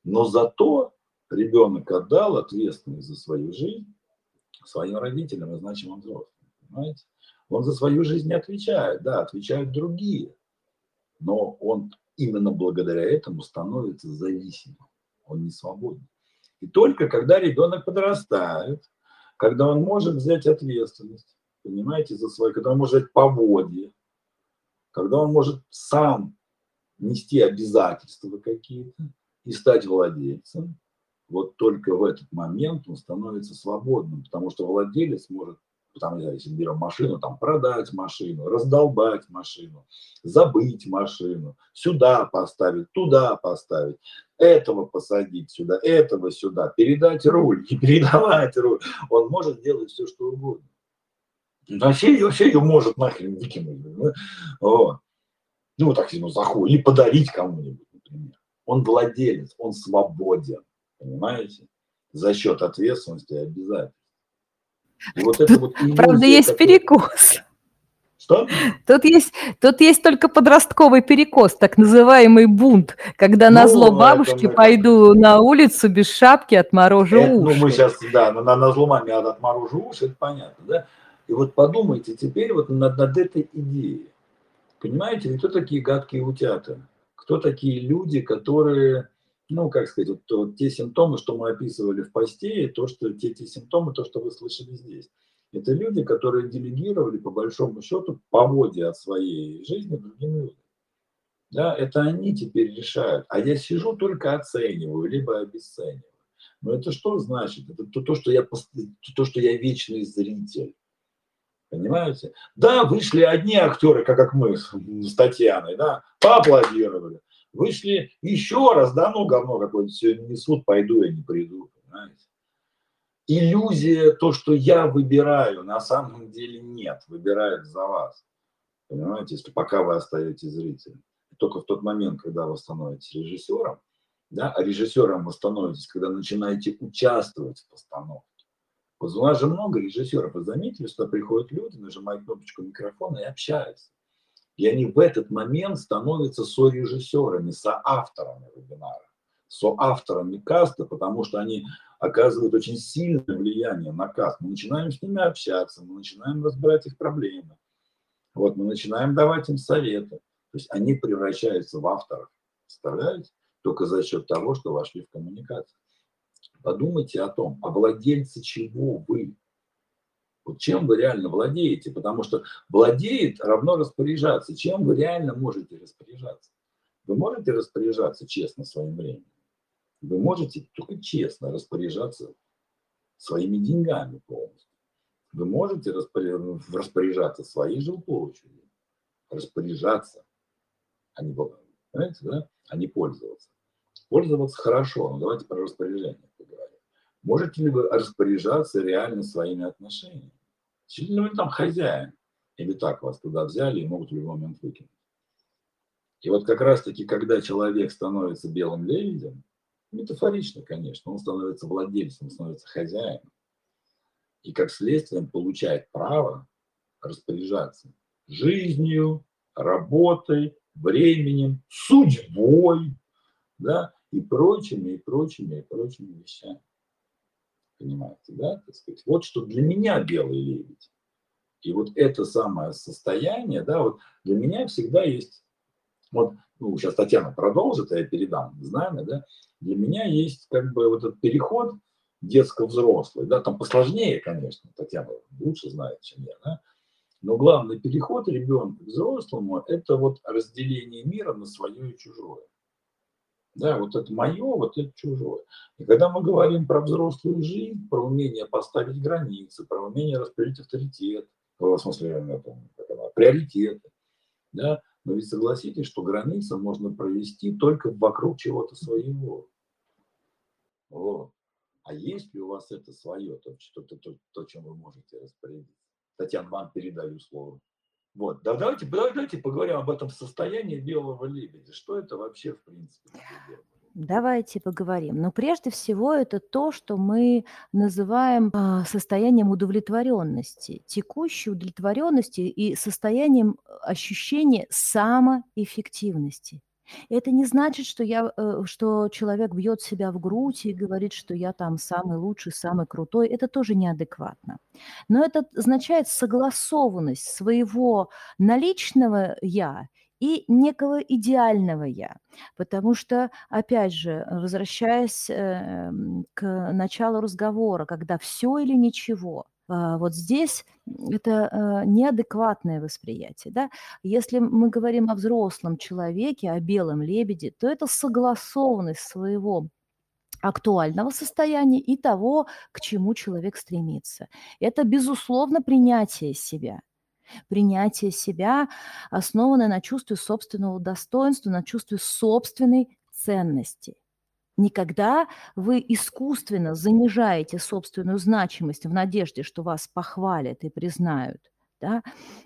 Но зато ребенок отдал ответственность за свою жизнь своим родителям и значимым взрослым, понимаете? Он за свою жизнь не отвечает, да, отвечают другие, но он именно благодаря этому становится зависимым, он не свободен. И только когда ребенок подрастает, когда он может взять ответственность, понимаете, за свое, когда он может взять поводья, когда он может сам нести обязательства какие-то и стать владельцем, вот только в этот момент он становится свободным, потому что владелец может, потому, если берем машину, там продать машину, раздолбать машину, забыть машину, сюда поставить, туда поставить. Этого посадить сюда, этого сюда, передать руль, не передавать руль. Он может делать все, что угодно. Вообще, вообще ее может нахрен выкинуть. Ну, вот. Ну так ему заходит. Или подарить кому-нибудь, например. Он владелец, он свободен. Понимаете? За счет ответственности и обязательств. Вот это вот правда, есть такой перекос. Что? Тут есть, тут есть только подростковый перекос, так называемый бунт, когда назло ну, бабушке мы... пойду на улицу без шапки, отморожу это, уши. Ну, мы сейчас, да, на, назло маме отморожу уши, это понятно, да? И вот подумайте теперь вот над, над этой идеей. Понимаете, кто такие гадкие утята? Кто такие люди, которые, ну, как сказать, вот, вот те симптомы, что мы описывали в посте, и то, что, те, те симптомы, то, что вы слышали здесь. Это люди, которые делегировали, по большому счету, поводья от своей жизни другим людям. Да, это они теперь решают. А я сижу, только оцениваю, либо обесцениваю. Но это что значит? Это то, что я, то, что я вечный зритель. Понимаете? Да, вышли одни актеры, как, как мы с, с Татьяной, да, поаплодировали. Вышли еще раз, да, ну, говно какое-то сегодня несут, пойду я не приду, понимаете? Иллюзия, то, что я выбираю, на самом деле нет, выбирает за вас. Понимаете, если пока вы остаетесь зрителем. Только в тот момент, когда вы становитесь режиссером, да, а режиссером вы становитесь, когда начинаете участвовать в постановке. Вот у нас же много режиссеров, вы заметили, что приходят люди, нажимают кнопочку микрофона и общаются. И они в этот момент становятся сорежиссерами, соавторами вебинара, соавторами каста, потому что они оказывают очень сильное влияние на каст. Мы начинаем с ними общаться, мы начинаем разбирать их проблемы, вот, мы начинаем давать им советы. То есть они превращаются в авторов, представляете, только за счет того, что вошли в коммуникацию. Подумайте о том, а владельцы чего вы? Вот чем вы реально владеете? Потому что владеет равно распоряжаться. Чем вы реально можете распоряжаться? Вы можете распоряжаться честно своим временем? Вы можете только честно распоряжаться своими деньгами полностью. Вы можете распоряжаться своей жилплощадью, распоряжаться, а не, понимаете, да? А не пользоваться. Пользоваться хорошо, но давайте про распоряжение поговорим. Можете ли вы распоряжаться реально своими отношениями? Сильно ли вы там хозяин? Или так вас туда взяли и могут в любой момент выкинуть? И вот как раз-таки, когда человек становится белым лебедем, метафорично, конечно, он становится владельцем, он становится хозяином. И как следствие он получает право распоряжаться жизнью, работой, временем, судьбой. Да, и прочими, и прочими, и прочими вещами. Понимаете, да? Так сказать, вот что для меня белый лебедь. И вот это самое состояние, да, вот для меня всегда есть, вот, ну, сейчас Татьяна продолжит, а я передам знамя, да, для меня есть как бы вот этот переход детско-взрослый, да, там посложнее, конечно, Татьяна лучше знает, чем я, да, но главный переход ребенка к взрослому – это вот разделение мира на свое и чужое. Да, вот это мое, вот это чужое. И когда мы говорим про взрослую жизнь, про умение поставить границы, про умение распределить авторитет, в смысле, я не помню, как она, приоритеты, да, но ведь согласитесь, что границы можно провести только вокруг чего-то своего. Вот. А есть ли у вас это свое, то, то, то, то чем вы можете распределить? Татьяна, вам передаю слово. Вот, да, давайте, давайте поговорим об этом состоянии белого лебедя. Что это вообще в принципе? Давайте поговорим. Но прежде всего это то, что мы называем состоянием удовлетворенности, текущей удовлетворенности и состоянием ощущения самоэффективности. Это не значит, что, я, что человек бьет себя в грудь и говорит, что я там самый лучший, самый крутой. Это тоже неадекватно. Но это означает согласованность своего наличного «я» и некого идеального «я». Потому что, опять же, возвращаясь к началу разговора, когда все или ничего, вот здесь это неадекватное восприятие. Да? Если мы говорим о взрослом человеке, о белом лебеде, то это согласованность своего актуального состояния и того, к чему человек стремится. Это, безусловно, принятие себя. Принятие себя, основанное на чувстве собственного достоинства, на чувстве собственной ценности. Никогда вы искусственно занижаете собственную значимость в надежде, что вас похвалят и признают, да?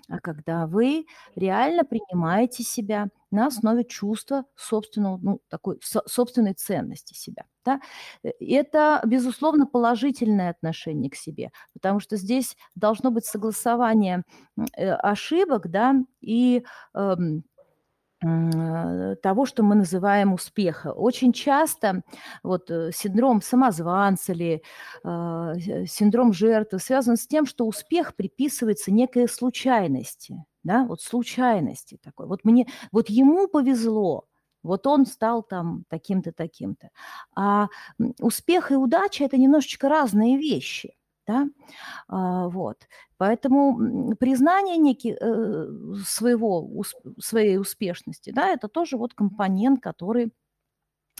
А когда вы реально принимаете себя на основе чувства собственного, ну, такой, со- собственной ценности себя. Да? Это, безусловно, положительное отношение к себе, потому что здесь должно быть согласование ошибок, да, и э, того, что мы называем успеха. Очень часто вот, синдром самозванца или э, синдром жертвы связан с тем, что успех приписывается некой случайности, да, вот случайности такой. Вот мне, вот ему повезло, вот он стал там таким-то, таким-то. А успех и удача – это немножечко разные вещи. Да? А, вот. Поэтому признание некий, э, своего, усп, своей успешности, да, это тоже вот компонент, который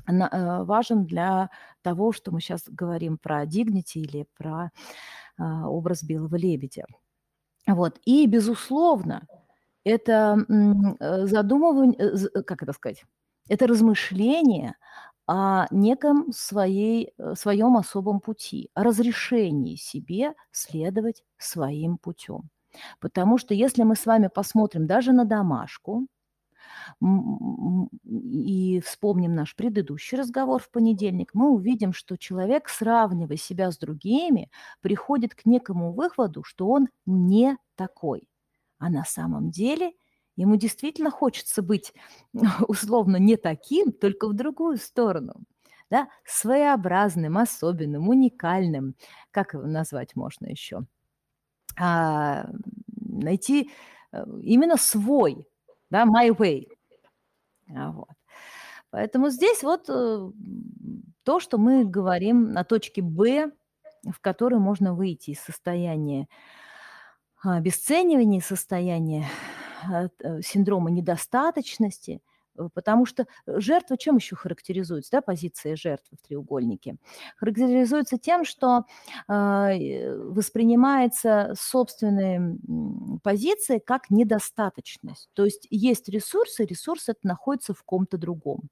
на, э, важен для того, что мы сейчас говорим про dignity или про э, образ белого лебедя. Вот. И, безусловно, это задумывание, как это сказать, это размышление о неком своей, своем особом пути, о разрешении себе следовать своим путем. Потому что если мы с вами посмотрим даже на домашку и вспомним наш предыдущий разговор в понедельник, мы увидим, что человек, сравнивая себя с другими, приходит к некому выводу, что он не такой. А на самом деле ему действительно хочется быть условно не таким, только в другую сторону. Да? Своеобразным, особенным, уникальным. Как его назвать можно еще? А, найти именно свой, да, my way. Вот. Поэтому здесь вот то, что мы говорим о точке Б, в которой можно выйти из состояния обесценивания, состояния синдрома недостаточности, потому что жертва чем еще характеризуется, да, позиция жертвы в треугольнике? Характеризуется тем, что воспринимается собственная позиция как недостаточность. То есть есть ресурсы, ресурс это находится в ком-то другом.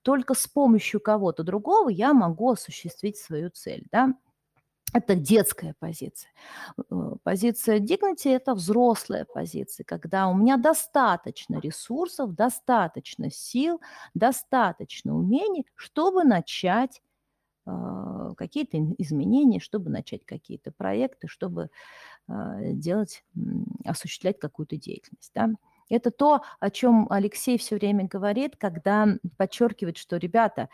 Только с помощью кого-то другого я могу осуществить свою цель, да? Это детская позиция. Позиция dignity – это взрослая позиция, когда у меня достаточно ресурсов, достаточно сил, достаточно умений, чтобы начать э, какие-то изменения, чтобы начать какие-то проекты, чтобы э, делать, осуществлять какую-то деятельность. Да? Это то, о чем Алексей все время говорит, когда подчеркивает, что, ребята,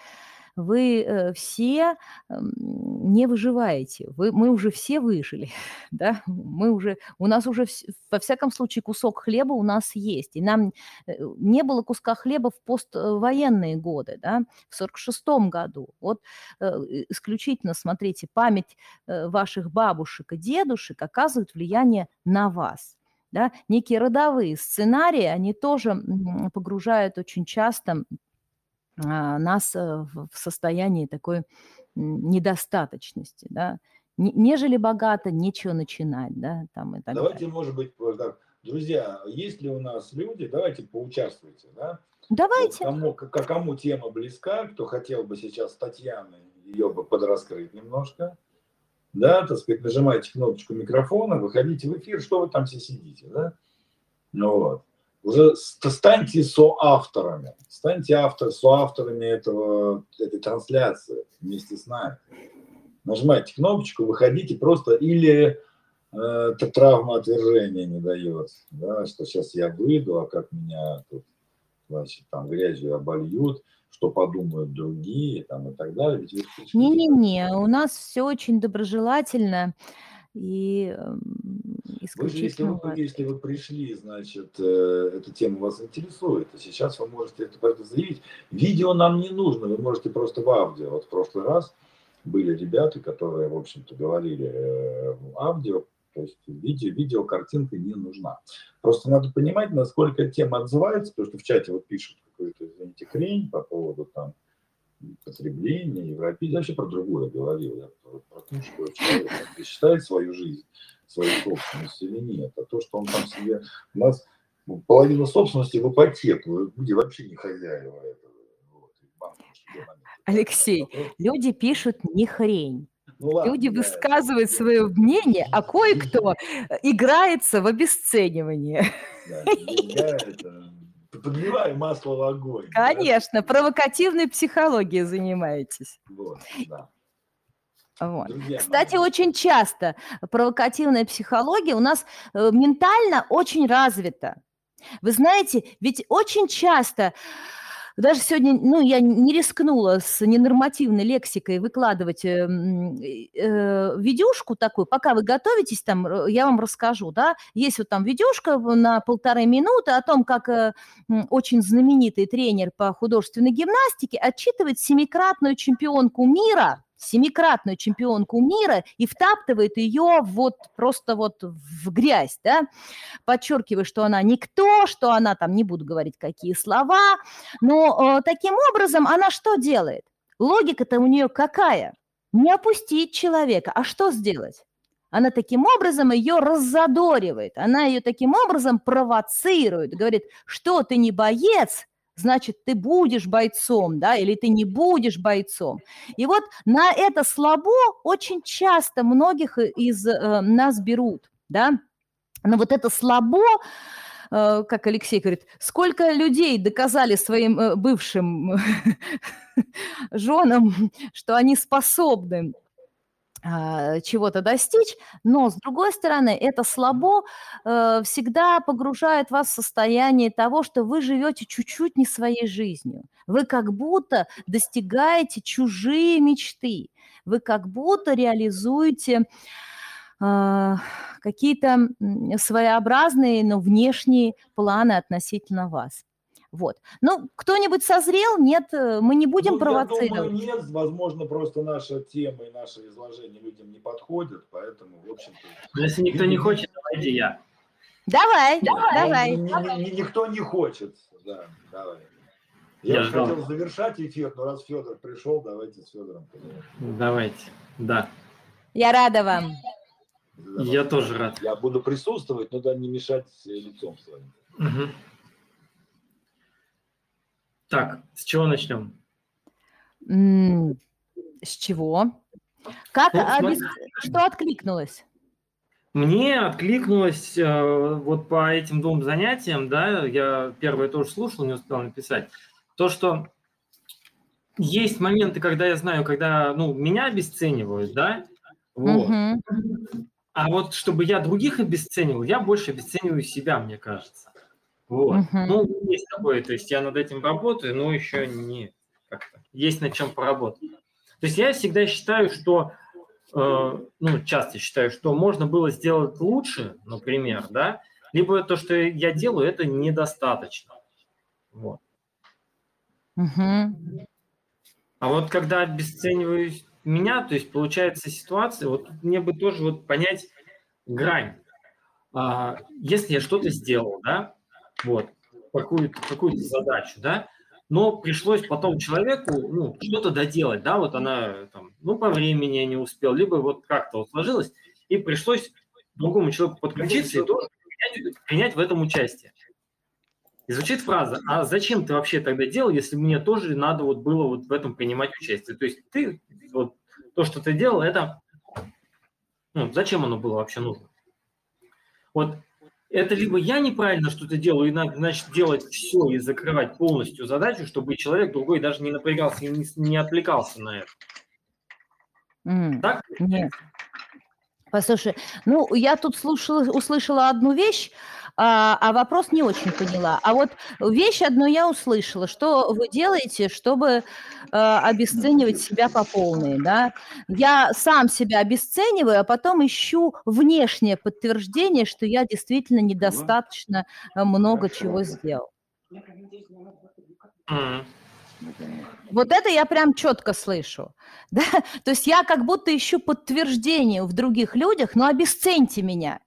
вы все не выживаете, вы, мы уже все выжили, да? мы уже, у нас уже, во всяком случае, кусок хлеба у нас есть, и нам не было куска хлеба в поствоенные годы, да? В сорок шестом году. Вот исключительно, смотрите, память ваших бабушек и дедушек оказывает влияние на вас. Да? Некие родовые сценарии, они тоже погружают очень часто нас в состоянии такой недостаточности, да, нежели богато, нечего начинать, да, там и так далее. Давайте, может быть, так, друзья, есть ли у нас люди, давайте поучаствуйте, да? Давайте. Кому, кому тема близка, кто хотел бы сейчас Татьяны, ее бы подраскрыть немножко, да, так сказать, нажимайте кнопочку микрофона, выходите в эфир, что вы там все сидите, да, ну вот. Уже станьте соавторами, станьте автор, соавторами этого, этой трансляции вместе с нами. Нажимайте кнопочку, выходите просто, или э, травма отвержения не дает, да, что сейчас я выйду, а как меня тут, значит, там грязью обольют, что подумают другие там, и так далее. Не-не-не, у нас все очень доброжелательно. И вы же, если, вы, если вы пришли, значит, э, эта тема вас интересует, и сейчас вы можете это заявить. Видео нам не нужно, вы можете просто в аудио. Вот в прошлый раз были ребята, которые, в общем-то, говорили э, аудио, то есть видео, видео, картинка не нужна. Просто надо понимать, насколько тема отзывается, потому что в чате вот пишут какую-то, извините, хрень по поводу там потребления, европейского. Я вообще про другое говорил, я про то, что человек считает свою жизнь, свою собственность или нет, а то, что он там себе... У нас половина собственности в ипотеку, люди вообще не хозяева этого. Вот, банка, Алексей, это люди пишут не хрень. Ну, ладно, люди высказывают да, свое да, мнение, да, а кое-кто да, играется в обесценивание. Да, я это... Подливаю масло в огонь. Конечно, да? Провокативной психологией занимаетесь. Вот, да. Вот. Друзья, кстати, мои. Очень часто провокативная психология у нас ментально очень развита. Вы знаете, ведь очень часто, даже сегодня, ну, я не рискнула с ненормативной лексикой выкладывать э, э, видюшку такую, пока вы готовитесь, там, я вам расскажу, да, есть вот там видюшка на полторы минуты о том, как э, очень знаменитый тренер по художественной гимнастике отчитывает семикратную чемпионку мира, семикратную чемпионку мира и втаптывает ее вот просто вот в грязь, да, подчеркивая, что она никто, что она там, не буду говорить какие слова, но э, таким образом она что делает? Логика-то у нее какая? Не опустить человека, а что сделать? она таким образом ее раззадоривает, она ее таким образом провоцирует, говорит, что ты не боец, значит, ты будешь бойцом, да, или ты не будешь бойцом. И вот на это слабо очень часто многих из э, нас берут, да, но вот это слабо, э, как Алексей говорит, сколько людей доказали своим э, бывшим женам, что они способны чего-то достичь, но, с другой стороны, это слабо э, всегда погружает вас в состояние того, что вы живете чуть-чуть не своей жизнью. Вы как будто достигаете чужие мечты, вы как будто реализуете э, какие-то своеобразные, но внешние планы относительно вас. Вот. Ну, кто-нибудь созрел? Нет, мы не будем ну, провоцировать. Я думаю, нет, возможно, просто наша тема и наше изложение людям не подходит, поэтому, в общем-то... Но если никто не хочет, давайте я. Давай, давай. давай. Никто не хочет, да, давай. Я, я же хотел завершать эфир, но раз Федор пришел, давайте с Федором. Давайте, да. Я рада вам. Да, я тоже рад. Я буду присутствовать, но да, не мешать лицом своим. Угу. Так, с чего начнем? С чего? Как, ну, обез... Что откликнулось? Мне откликнулось э, вот по этим двум занятиям, да, я первое тоже слушал, не успел написать, то, что есть моменты, когда я знаю, когда, ну, меня обесценивают, да, вот. Угу. А вот чтобы я других обесценивал, я больше обесцениваю себя, мне кажется. Вот. Угу. Ну, есть такое, то есть я над этим работаю, но еще не как-то. Есть над чем поработать. То есть я всегда считаю, что, э, ну, часто считаю, что можно было сделать лучше, например, да, либо то, что я делаю, это недостаточно. Вот. Угу. А вот когда обесцениваю меня, то есть получается ситуация, вот мне бы тоже вот понять грань. А, если я что-то сделал, да, вот, какую-то, какую-то задачу, да, но пришлось потом человеку, ну, что-то доделать, да, вот она, там, ну, по времени я не успел, либо вот как-то вот сложилось, и пришлось другому человеку подключиться и тоже принять, принять в этом участие. И звучит фраза, а зачем ты вообще тогда делал, если мне тоже надо вот было вот в этом принимать участие? То есть ты, вот, то, что ты делал, это, ну, зачем оно было вообще нужно? Вот. Это либо я неправильно что-то делаю, и надо, значит, делать все и закрывать полностью задачу, чтобы человек другой даже не напрягался, не, не отвлекался на это. Mm. Так? Нет. Послушай, ну, я тут слушала, услышала одну вещь, а, а вопрос не очень поняла. А вот вещь одну я услышала. Что вы делаете, чтобы а, обесценивать себя по полной, да? Я сам себя обесцениваю, а потом ищу внешнее подтверждение, что я действительно недостаточно много чего сделал. Mm. Вот это я прям четко слышу. Да? То есть я как будто ищу подтверждение в других людях, но обесценьте меня,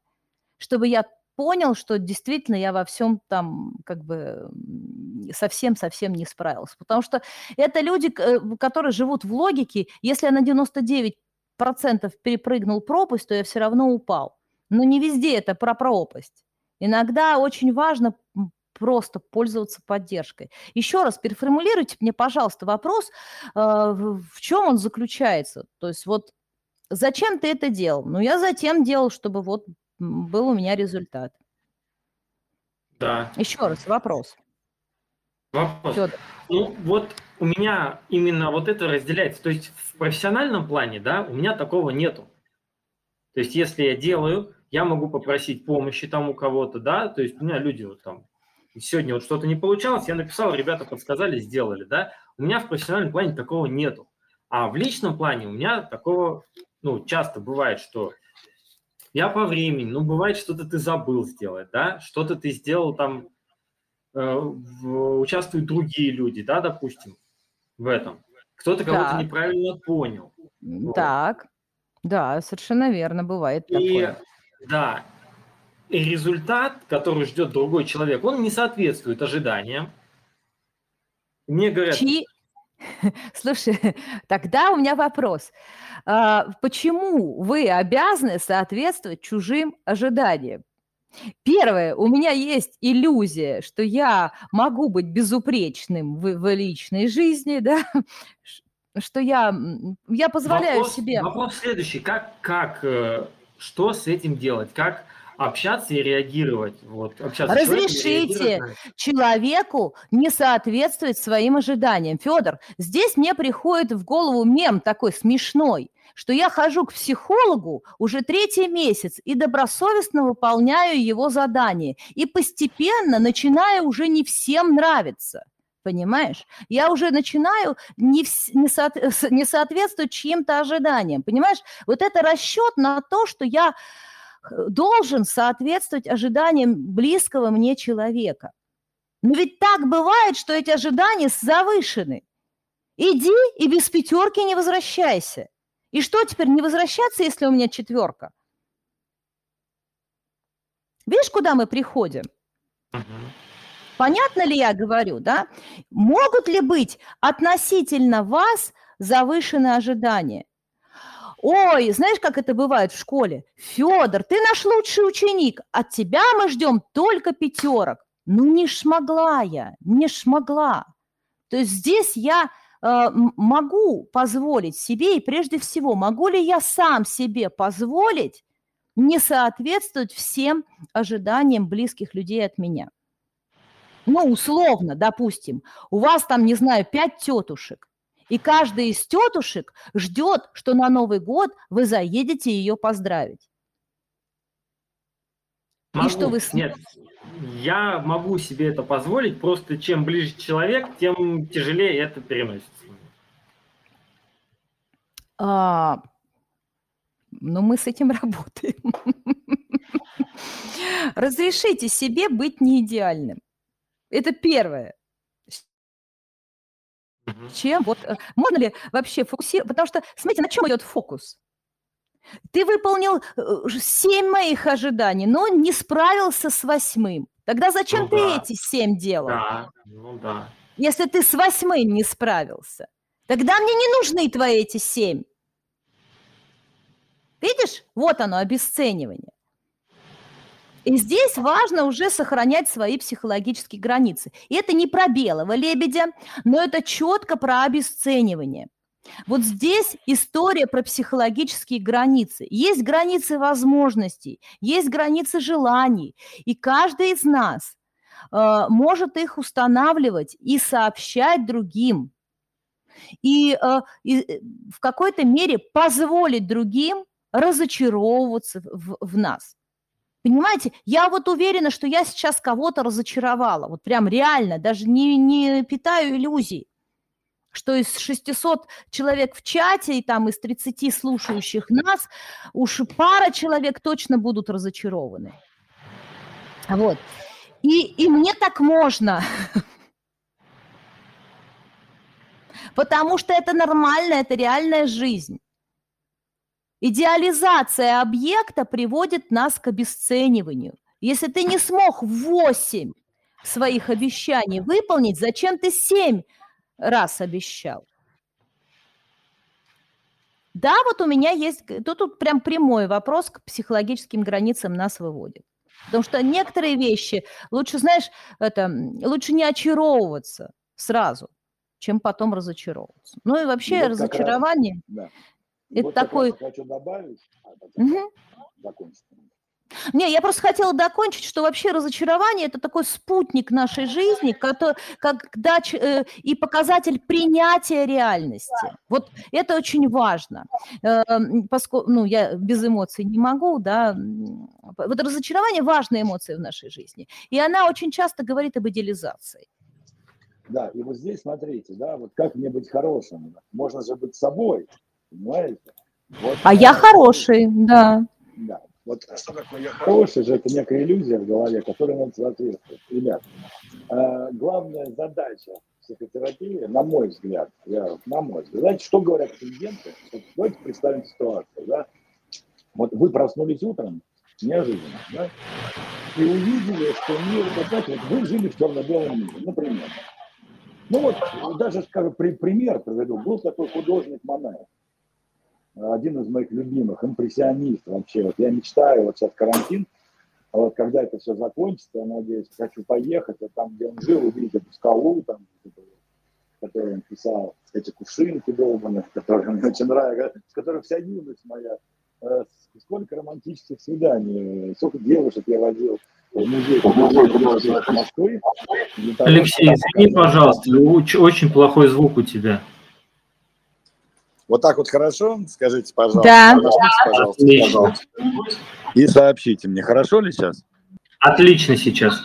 чтобы я понял, что действительно я во всем там как бы совсем-совсем не справился. Потому что это люди, которые живут в логике. Если я на девяносто девять процентов перепрыгнул пропасть, то я все равно упал. Но не везде это про пропасть. Иногда очень важно просто пользоваться поддержкой. Еще раз переформулируйте мне, пожалуйста, вопрос, в чем он заключается. То есть вот зачем ты это делал? Ну, я затем делал, чтобы вот был у меня результат. Да. Еще раз вопрос. Вопрос. Федор. Ну, вот у меня именно вот это разделяется. То есть в профессиональном плане, да, у меня такого нету. То есть если я делаю, я могу попросить помощи там у кого-то, да, то есть у меня люди вот там сегодня вот что-то не получалось, я написал, ребята подсказали, сделали, да. У меня в профессиональном плане такого нету. А в личном плане у меня такого, ну, часто бывает, что я по времени, ну, бывает, что-то ты забыл сделать, да, что-то ты сделал там, э, в, участвуют другие люди, да, допустим, в этом. Кто-то кого-то так. неправильно понял. Так, вот. Да, совершенно верно, бывает и, такое. Да. И результат, который ждет другой человек, он не соответствует ожиданиям. Мне говорят, Чи? Слушай, тогда у меня вопрос. Почему вы обязаны соответствовать чужим ожиданиям? Первое, у меня есть иллюзия, что я могу быть безупречным в, в личной жизни, да, что я, я позволяю вопрос, себе... Вопрос следующий. Как, как, что с этим делать? Как общаться и реагировать? Вот, общаться Разрешите с человеком, реагировать. Человеку не соответствовать своим ожиданиям. Федор, здесь мне приходит в голову мем такой смешной, что я хожу к психологу уже третий месяц и добросовестно выполняю его задание. И постепенно начинаю уже не всем нравиться. Понимаешь? Я уже начинаю не, в... не, со... не соответствовать чьим-то ожиданиям. Понимаешь? Вот это расчет на то, что я должен соответствовать ожиданиям близкого мне человека. Но ведь так бывает, что эти ожидания завышены. Иди и без пятерки не возвращайся. И что теперь, не возвращаться, если у меня четверка? Видишь, куда мы приходим? Uh-huh. Понятно ли я говорю, да? Могут ли быть относительно вас завышенные ожидания? Ой, знаешь, как это бывает в школе? Федор, ты наш лучший ученик, от тебя мы ждем только пятерок. Ну не шмогла я, не шмогла. То есть здесь я... могу позволить себе, и прежде всего, могу ли я сам себе позволить не соответствовать всем ожиданиям близких людей от меня? Ну, условно, допустим, у вас там, не знаю, пять тетушек, и каждая из тетушек ждет, что на Новый год вы заедете ее поздравить. Могу. И что вы... Нет, я могу себе это позволить, просто чем ближе человек, тем тяжелее это переносится. А, но мы с этим работаем. Разрешите себе быть неидеальным. Это первое. Угу. Чем вот можно ли вообще фокусировать? Потому что, смотрите, на чем идет фокус? Ты выполнил семь моих ожиданий, но не справился с восьмым. Тогда зачем ну, ты да. эти семь делал? Да. Ну, да. Если ты с восьмым не справился, тогда мне не нужны твои эти семь. Видишь? Вот оно, обесценивание. И здесь важно уже сохранять свои психологические границы. И это не про белого лебедя, но это четко про обесценивание. Вот здесь история про психологические границы. Есть границы возможностей, есть границы желаний, и каждый из нас э, может их устанавливать и сообщать другим, и, э, и в какой-то мере позволить другим разочаровываться в, в нас. Понимаете, я вот уверена, что я сейчас кого-то разочаровала, вот прям реально, даже не, не питаю иллюзий, что из шестисот человек в чате и там из тридцати слушающих нас уж пара человек точно будут разочарованы. Вот. И, и мне так можно. Потому что это нормально, это реальная жизнь. Идеализация объекта приводит нас к обесцениванию. Если ты не смог восемь своих обещаний выполнить, зачем ты семь раз обещал. Да, вот у меня есть... Тут, тут прям прямой вопрос к психологическим границам нас выводит. Потому что некоторые вещи лучше, знаешь, это, лучше не очаровываться сразу, чем потом разочаровываться. Ну и вообще вот разочарование... Раз, да. Это вот такой... Я хочу добавить. Угу. Закончить. Не, я просто хотела докончить, что вообще разочарование – это такой спутник нашей жизни, который, когда, э, и показатель принятия реальности. Вот это очень важно, э, поскольку, ну, я без эмоций не могу, да. Вот разочарование – важная эмоция в нашей жизни, и она очень часто говорит об идеализации. Да, и вот здесь, смотрите, да, вот как мне быть хорошим? Можно же быть собой, понимаете? Вот, а я хороший, да. Да. Вот что такое я хороший, же это некая иллюзия в голове, которая нам соответствует. Ребят, э, главная задача психотерапии, на мой взгляд, я, на мой взгляд, знаете, что говорят клиенты? Вот давайте представим ситуацию, да? Вот вы проснулись утром, неожиданно, да? И увидели, что мир, вот, знаете, вот вы жили в черно-белом мире, например. Ну вот, даже, скажу, при, пример приведу. Был такой художник Мане, один из моих любимых, импрессионист вообще. Вот я мечтаю, вот сейчас карантин, а вот когда это все закончится, я надеюсь, хочу поехать, а там, где он жил, увидеть эту скалу, там, которую он писал, эти кувшинки долбанные, которые мне очень нравятся, с которых вся юность моя. Сколько романтических свиданий, сколько девушек я водил в музей Москвы. Алексей, извини, пожалуйста, очень плохой звук у тебя. Вот так вот хорошо? Скажите, пожалуйста. Да. Пожалуйста, да. Пожалуйста. И сообщите мне, хорошо ли сейчас? Отлично сейчас.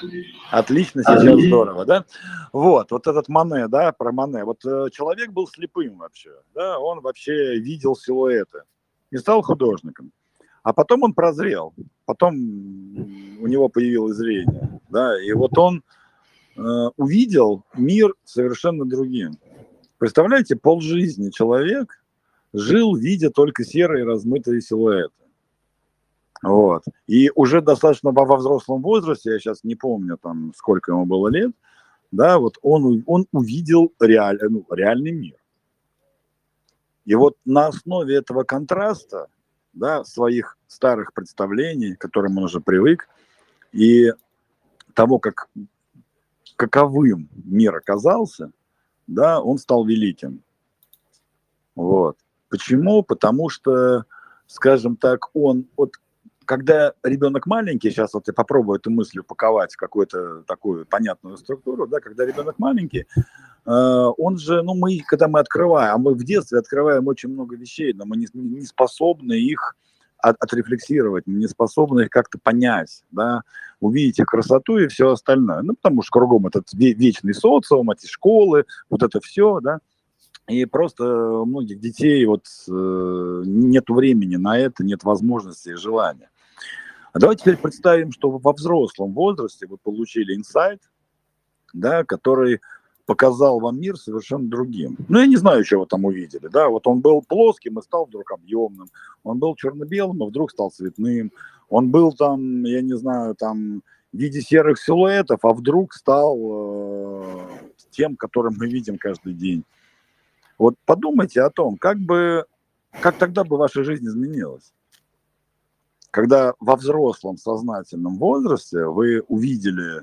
Отлично сейчас, Отлично. Здорово, да? Вот, вот этот Мане, да, про Мане. Вот человек был слепым вообще, да, он вообще видел силуэты. И стал художником. А потом он прозрел. Потом у него появилось зрение. Да? И вот он э, увидел мир совершенно другим. Представляете, полжизни человек жил, видя только серые размытые силуэты. Вот. И уже достаточно во взрослом возрасте, я сейчас не помню, там, сколько ему было лет, да, вот он, он увидел реаль, ну, реальный мир. И вот на основе этого контраста, да, своих старых представлений, к которым он уже привык, и того, как, каковым мир оказался, да, он стал великим. Вот. Почему? Потому что, скажем так, он, вот, когда ребенок маленький, сейчас вот я попробую эту мысль упаковать в какую-то такую понятную структуру, да, когда ребенок маленький, он же, ну, мы, когда мы открываем, а мы в детстве открываем очень много вещей, но мы не, не способны их от, отрефлексировать, не способны их как-то понять, да, увидеть их красоту и все остальное. Ну, потому что кругом этот вечный социум, эти школы, вот это все, да, и просто у многих детей вот нет времени на это, нет возможности и желания. А давайте теперь представим, что во взрослом возрасте вы получили инсайт, да, который показал вам мир совершенно другим. Ну, я не знаю, что вы там увидели. Да? Вот он был плоским и стал вдруг объемным. Он был черно-белым и вдруг стал цветным. Он был там, я не знаю, там в виде серых силуэтов, а вдруг стал э, тем, который мы видим каждый день. Вот подумайте о том, как, бы, как тогда бы ваша жизнь изменилась. Когда во взрослом сознательном возрасте вы увидели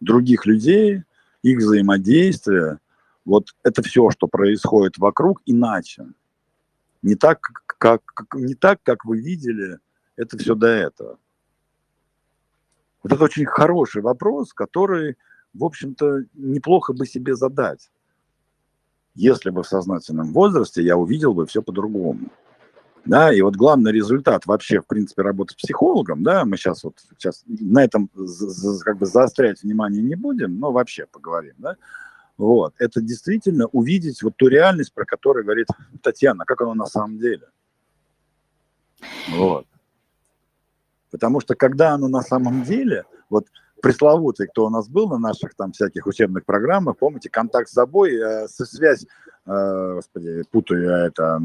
других людей, их взаимодействие, вот это все, что происходит вокруг, иначе. Не так, как, как, не так, как вы видели это все до этого. Вот это очень хороший вопрос, который, в общем-то, неплохо бы себе задать. Если бы в сознательном возрасте, я увидел бы все по-другому. Да, и вот главный результат вообще, в принципе, работы психологом, да, мы сейчас вот сейчас на этом как бы заострять внимание не будем, но вообще поговорим, да, вот, это действительно увидеть вот ту реальность, про которую говорит Татьяна, как она на самом деле, вот, потому что когда она на самом деле, вот пресловутый, кто у нас был на наших там всяких учебных программах, помните, контакт с собой, э, связь, э, господи, путаю я это...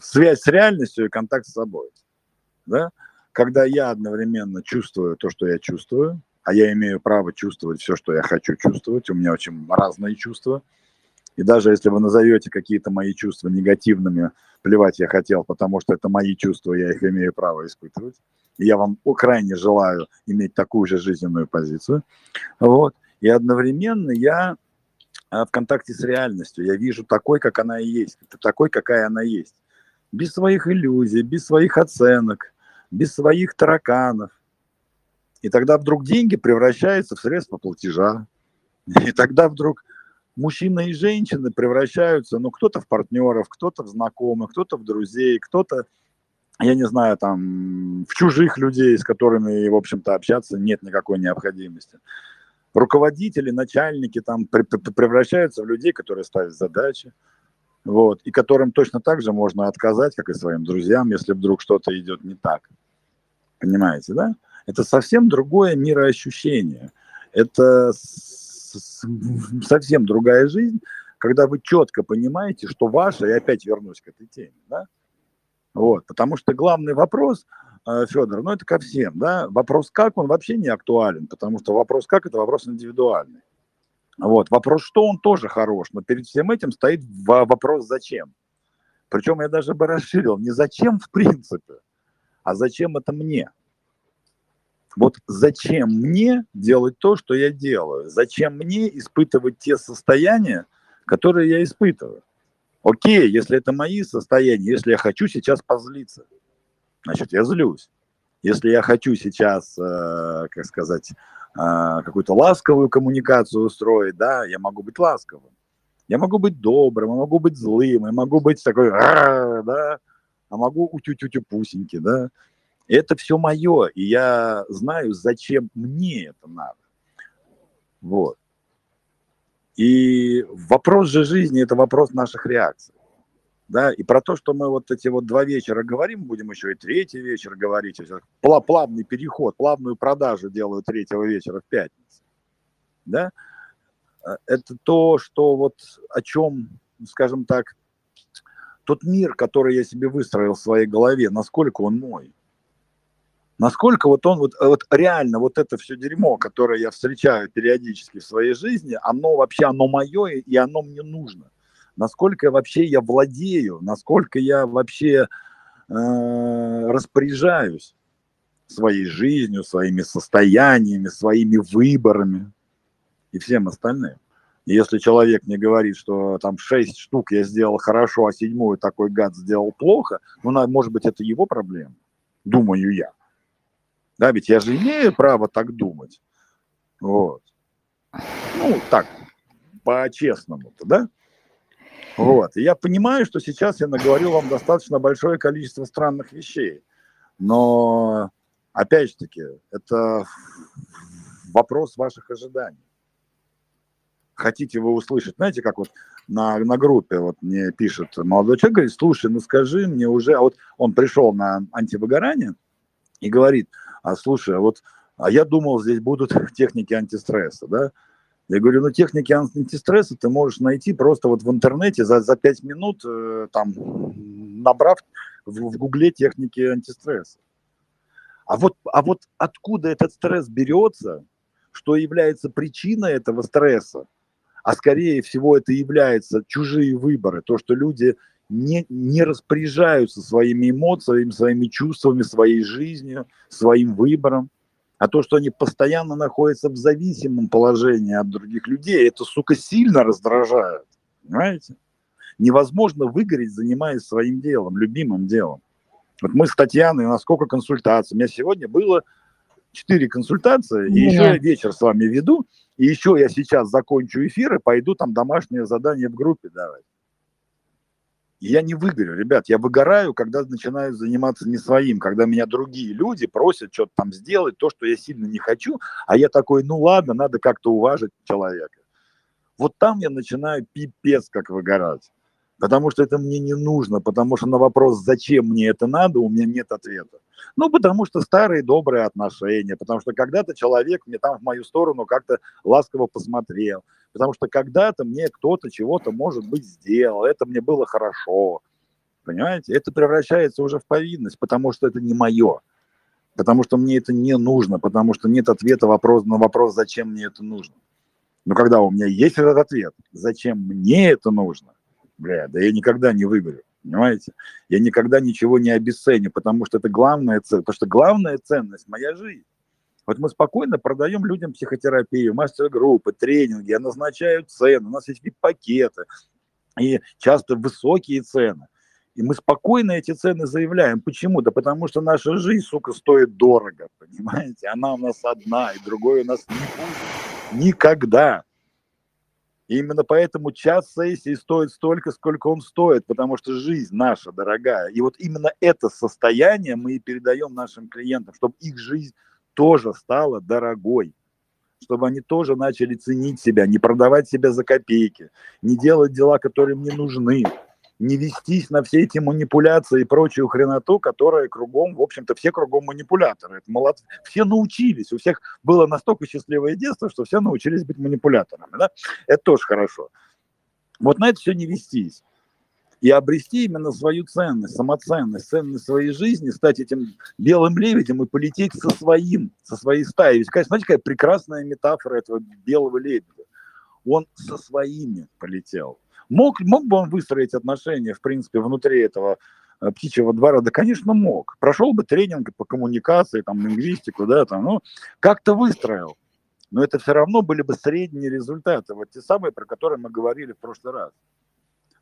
связь с реальностью и контакт с собой. Да? Когда я одновременно чувствую то, что я чувствую, а я имею право чувствовать все, что я хочу чувствовать, у меня очень разные чувства, и даже если вы назовете какие-то мои чувства негативными, плевать я хотел, потому что это мои чувства, я их имею право испытывать, и я вам крайне желаю иметь такую же жизненную позицию. Вот. И одновременно я в контакте с реальностью. Я вижу такой, как она и есть, такой, какая она есть. Без своих иллюзий, без своих оценок, без своих тараканов. И тогда вдруг деньги превращаются в средства платежа. И тогда вдруг мужчина и женщина превращаются, ну, кто-то в партнеров, кто-то в знакомых, кто-то в друзей, кто-то, я не знаю, там, в чужих людей, с которыми, в общем-то, общаться нет никакой необходимости. Руководители, начальники там превращаются в людей, которые ставят задачи, вот, и которым точно так же можно отказать, как и своим друзьям, если вдруг что-то идет не так. Понимаете, да? Это совсем другое мироощущение. Это совсем другая жизнь, когда вы четко понимаете, что ваша, и опять вернусь к этой теме, да? Вот, потому что главный вопрос... Федор, ну это ко всем, да, вопрос как он вообще не актуален, потому что вопрос как это вопрос индивидуальный. Вот. Вопрос, что он тоже хорош, но перед всем этим стоит вопрос «зачем?». Причем я даже бы расширил, не «зачем» в принципе, а «зачем это мне?». Вот зачем мне делать то, что я делаю? Зачем мне испытывать те состояния, которые я испытываю? Окей, если это мои состояния, если я хочу сейчас позлиться, значит, я злюсь. Если я хочу сейчас, э, как сказать, э, какую-то ласковую коммуникацию устроить, да, я могу быть ласковым. Я могу быть добрым, я могу быть злым, я могу быть такой, да, а могу утю-тю-тю-пусенький, да. Это все мое, и я знаю, зачем мне это надо. Вот. И вопрос же жизни – это вопрос наших реакций. Да? И про то, что мы вот эти вот два вечера говорим, будем еще и третий вечер говорить. Плавный переход, плавную продажу делаю третьего вечера в пятницу. Да? Это то, что вот о чем, скажем так, тот мир, который я себе выстроил в своей голове, насколько он мой. Насколько вот он, вот, вот реально вот это все дерьмо, которое я встречаю периодически в своей жизни, оно вообще, оно мое и оно мне нужно. Насколько вообще я владею, насколько я вообще э, распоряжаюсь своей жизнью, своими состояниями, своими выборами и всем остальным. И если человек мне говорит, что там шесть штук я сделал хорошо, а седьмую такой гад сделал плохо, ну, может быть, это его проблема, думаю я. Да, ведь я же имею право так думать. Вот. Ну, так, по-честному-то, да? Вот. И я понимаю, что сейчас я наговорил вам достаточно большое количество странных вещей. Но, опять же таки, это вопрос ваших ожиданий. Хотите вы услышать, знаете, как вот на, на группе вот мне пишет молодой человек, говорит, слушай, ну скажи мне уже, а вот он пришел на антивыгорание, и говорит, а слушай, вот а я думал, здесь будут техники антистресса, да? Я говорю, ну техники антистресса ты можешь найти просто вот в интернете за, за пять минут, э, там, набрав в, в гугле техники антистресса. А вот, а вот откуда этот стресс берется, что является причиной этого стресса, а скорее всего это являются чужие выборы, то, что люди... Не, не распоряжаются своими эмоциями, своими чувствами, своей жизнью, своим выбором. А то, что они постоянно находятся в зависимом положении от других людей, это, сука, сильно раздражает. Понимаете? Невозможно выгореть, занимаясь своим делом, любимым делом. Вот мы с Татьяной, у нас сколько консультаций? У меня сегодня было четыре консультации, и еще я вечер с вами веду, и еще я сейчас закончу эфир и пойду там домашнее задание в группе давать. Я не выгорю, ребят, я выгораю, когда начинаю заниматься не своим, когда меня другие люди просят что-то там сделать, то, что я сильно не хочу, а я такой, ну ладно, надо как-то уважить человека. Вот там я начинаю пипец как выгорать, потому что это мне не нужно, потому что на вопрос, зачем мне это надо, у меня нет ответа. Ну, потому что старые добрые отношения, потому что когда-то человек мне там в мою сторону как-то ласково посмотрел, потому что когда-то мне кто-то чего-то, может быть, сделал, это мне было хорошо, понимаете? Это превращается уже в повинность, потому что это не мое, потому что мне это не нужно, потому что нет ответа вопрос, на вопрос, зачем мне это нужно. Но когда у меня есть этот ответ, зачем мне это нужно, бля, да я никогда не выгорю, понимаете? Я никогда ничего не обесценю, потому что это главная ценность, потому что главная ценность – моя жизнь. Вот мы спокойно продаем людям психотерапию, мастер-группы, тренинги, я назначаю цены, у нас есть пакеты, и часто высокие цены. И мы спокойно эти цены заявляем. Почему? Да потому что наша жизнь, сука, стоит дорого, понимаете? Она у нас одна, и другой у нас не будет никогда. И именно поэтому час сессии стоит столько, сколько он стоит, потому что жизнь наша дорогая. И вот именно это состояние мы и передаем нашим клиентам, чтобы их жизнь... тоже стала дорогой, чтобы они тоже начали ценить себя, не продавать себя за копейки, не делать дела, которые им не нужны, не вестись на все эти манипуляции и прочую хреноту, которые кругом, в общем-то, все кругом манипуляторы. Это молодцы. Все научились, у всех было настолько счастливое детство, что все научились быть манипуляторами. Да? Это тоже хорошо. Вот на это все не вестись. И обрести именно свою ценность, самоценность, ценность своей жизни, стать этим белым лебедем и полететь со своим, со своей стаей. Ведь, конечно, знаете, какая прекрасная метафора этого белого лебедя. он со своими полетел. Мог, мог бы он выстроить отношения, в принципе, внутри этого птичьего двора? Да, конечно, мог. Прошел бы тренинг по коммуникации, там, лингвистику, да, там, ну, как-то выстроил. Но это все равно были бы средние результаты, вот те самые, про которые мы говорили в прошлый раз.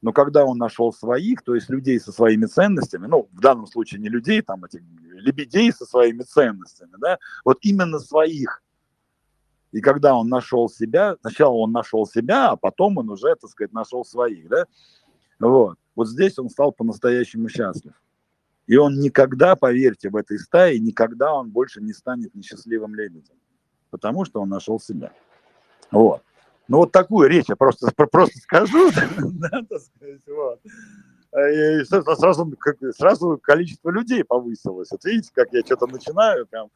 Но когда он нашел своих, то есть людей со своими ценностями, ну, в данном случае не людей, там, этих лебедей со своими ценностями, да, вот именно своих. И когда он нашел себя, сначала он нашел себя, а потом он уже, так сказать, нашел своих, да, вот. Вот здесь он стал по-настоящему счастлив. И он никогда, поверьте, в этой стае, никогда он больше не станет несчастливым лебедем, потому что он нашел себя, вот. Ну, вот такую речь я просто, просто скажу, да, так сказать, вот. И сразу, сразу количество людей повысилось. Вот видите, как я что-то начинаю прям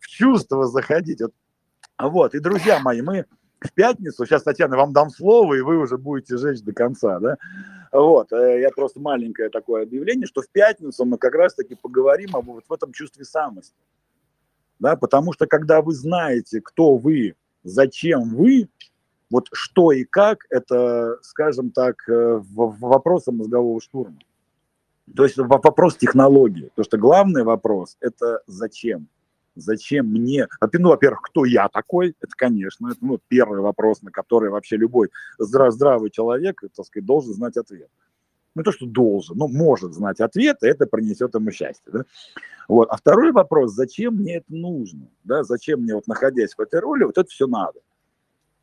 в чувство заходить. Вот. Вот, и, друзья мои, мы в пятницу, сейчас, Татьяна, вам дам слово, и вы уже будете жечь до конца, да. Вот, я просто маленькое такое объявление, что в пятницу мы как раз-таки поговорим об вот в этом чувстве самости. Да, потому что, когда вы знаете, кто вы, зачем вы, вот что и как, это, скажем так, вопрос мозгового штурма. То есть вопрос технологии. Потому что главный вопрос – это зачем? Зачем мне? Ну, во-первых, кто я такой? Это, конечно, это, ну, первый вопрос, на который вообще любой здрав- здравый человек, так сказать, должен знать ответ. Ну, то, что должен, но может знать ответ, и это принесет ему счастье. Да? Вот. А второй вопрос – зачем мне это нужно? Да? Зачем мне, вот, находясь в этой роли, вот это все надо?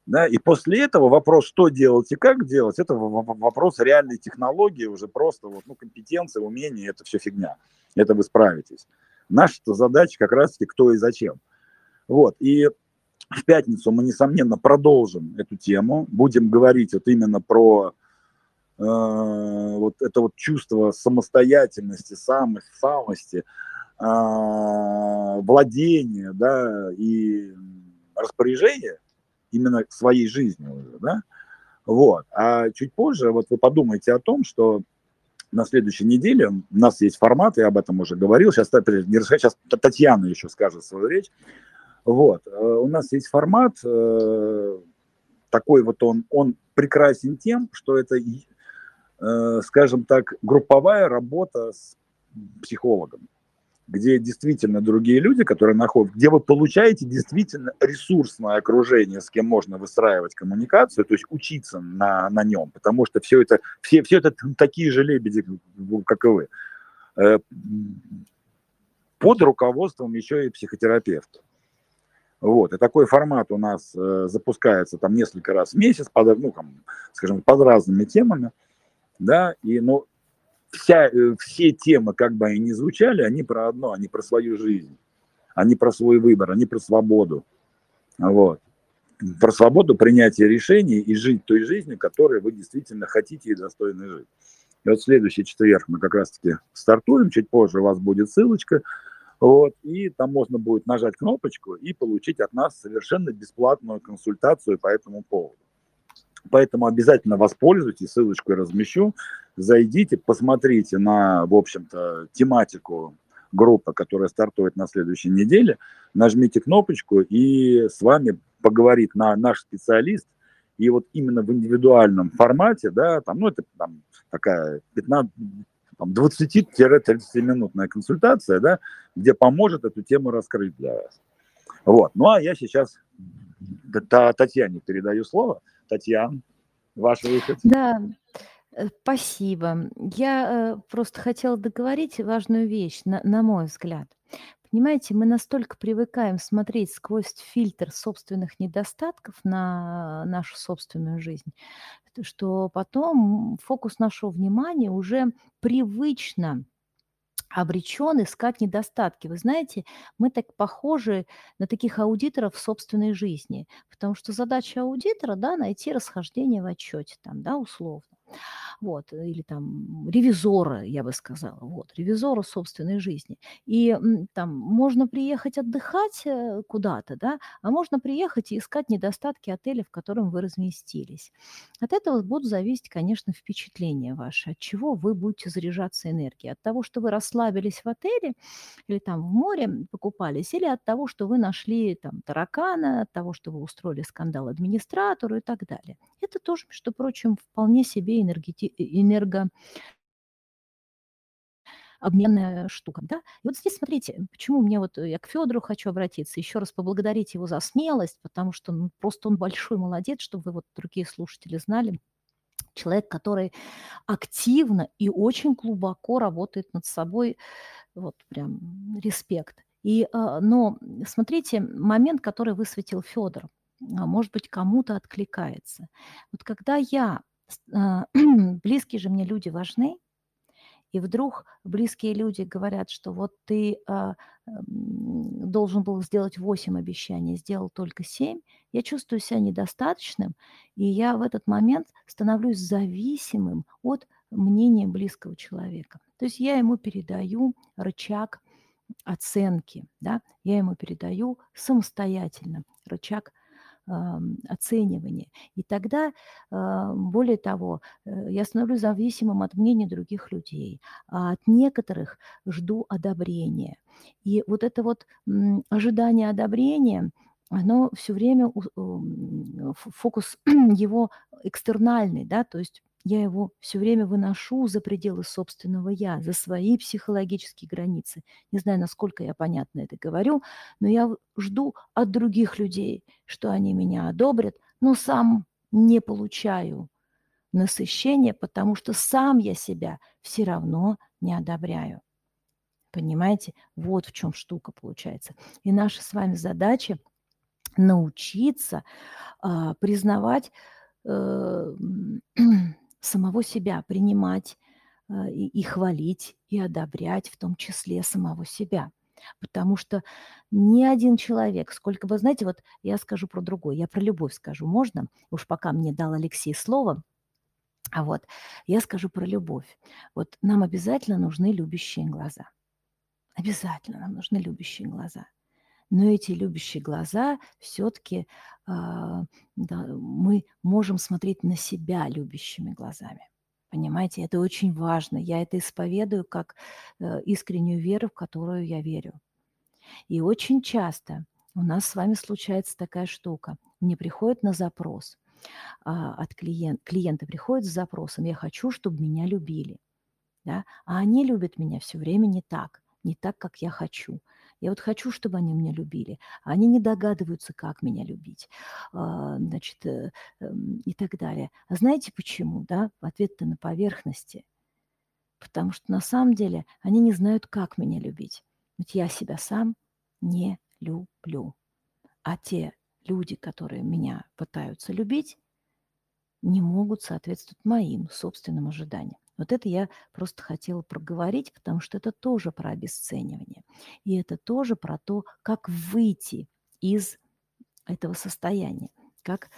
Да, и после этого вопрос, что делать и как делать, это вопрос реальной технологии, уже просто вот, ну, компетенции, умения, это все фигня. Это вы справитесь. Наша задача как раз-таки кто и зачем. Вот. И в пятницу мы, несомненно, продолжим эту тему. Будем говорить вот именно про э, вот это вот чувство самостоятельности, самости, самости э, владения, да, и распоряжения именно к своей жизни уже, да, вот, а чуть позже вот вы подумайте о том, что на следующей неделе у нас есть формат, я об этом уже говорил, сейчас, сейчас Татьяна еще скажет свою речь, вот, у нас есть формат, такой вот он, он прекрасен тем, что это, скажем так, групповая работа с психологом, где действительно другие люди, которые находят, где вы получаете действительно ресурсное окружение, с кем можно выстраивать коммуникацию, то есть учиться на, на нем, потому что все это, все, все это такие же лебеди, как и вы, под руководством еще и психотерапевта. Вот, и такой формат у нас запускается там несколько раз в месяц, под, ну, там, скажем, под разными темами, да, и, ну, Вся, все темы, как бы они ни звучали, они про одно, они про свою жизнь, они про свой выбор, они про свободу, вот, про свободу принятия решений и жить той жизнью, которой вы действительно хотите и достойны жить. И вот следующий четверг мы как раз-таки стартуем, чуть позже у вас будет ссылочка, вот, и там можно будет нажать кнопочку и получить от нас совершенно бесплатную консультацию по этому поводу. Поэтому обязательно воспользуйтесь, ссылочку я размещу, зайдите, посмотрите на, в общем-то, тематику группы, которая стартует на следующей неделе, нажмите кнопочку, и с вами поговорит на, наш специалист, и вот именно в индивидуальном формате, да, там, ну, это там такая двадцати-тридцатиминутная консультация, да, где поможет эту тему раскрыть для вас. Вот, ну, а я сейчас Татьяне передаю слово. Татьяна, ваш выход. Да, спасибо. Я э, просто хотела договорить важную вещь, на, на мой взгляд. Понимаете, мы настолько привыкаем смотреть сквозь фильтр собственных недостатков на нашу собственную жизнь, что потом фокус нашего внимания уже привычно обречен искать недостатки. Вы знаете, мы так похожи на таких аудиторов в собственной жизни, потому что задача аудитора, да, найти расхождение в отчете, там, да, условно. вот, или там ревизора, я бы сказала, вот, ревизора собственной жизни. И там можно приехать отдыхать куда-то, да, а можно приехать и искать недостатки отеля, в котором вы разместились. От этого будут зависеть, конечно, впечатления ваши, от чего вы будете заряжаться энергией, от того, что вы расслабились в отеле или там в море покупались, или от того, что вы нашли там таракана, от того, что вы устроили скандал администратору и так далее. Это тоже, между прочим, вполне себе энергети... энерго... обменная штука, да? И вот здесь, смотрите, почему мне вот, я к Федору хочу обратиться, еще раз поблагодарить его за смелость, потому что ну, просто он большой молодец, чтобы вы, вот, другие слушатели знали, человек, который активно и очень глубоко работает над собой, вот прям респект. И, но смотрите, момент, который высветил Федор, может быть, кому-то откликается. Вот когда я, близкие же мне люди важны, и вдруг близкие люди говорят, что вот ты а, должен был сделать восемь обещаний, сделал только семь, я чувствую себя недостаточным, и я в этот момент становлюсь зависимым от мнения близкого человека. То есть я ему передаю рычаг оценки, да? Я ему передаю самостоятельно рычаг оценивание. И тогда, более того, я становлюсь зависимым от мнения других людей, а от некоторых жду одобрения. И вот это вот ожидание одобрения, оно все время фокус его экстернальный, да, то есть я его все время выношу за пределы собственного я, за свои психологические границы. Не знаю, насколько я понятно это говорю, но я жду от других людей, что они меня одобрят, но сам не получаю насыщения, потому что сам я себя все равно не одобряю. Понимаете? Вот в чем штука получается. И наша с вами задача научиться э, признавать э, самого себя, принимать и, и хвалить, и одобрять в том числе самого себя. Потому что ни один человек, сколько бы, знаете, вот я скажу про другое, я про любовь скажу, можно? Уж пока мне дал Алексей слово, а вот я скажу про любовь. Вот нам обязательно нужны любящие глаза. Обязательно нам нужны любящие глаза. Но эти любящие глаза все-таки э, да, мы можем смотреть на себя любящими глазами. Понимаете, это очень важно. Я это исповедую как э, искреннюю веру, в которую я верю. И очень часто у нас с вами случается такая штука. Мне приходит на запрос э, от клиента. Клиенты приходят с запросом: я хочу, чтобы меня любили. Да? А они любят меня все время не так, не так, как я хочу. Я вот хочу, чтобы они меня любили. Они не догадываются, как меня любить, значит, и так далее. А знаете почему, да? Ответ-то на поверхности. Потому что на самом деле они не знают, как меня любить. Ведь я себя сам не люблю. А те люди, которые меня пытаются любить, не могут соответствовать моим собственным ожиданиям. Вот это я просто хотела проговорить, потому что это тоже про обесценивание. И это тоже про то, как выйти из этого состояния, как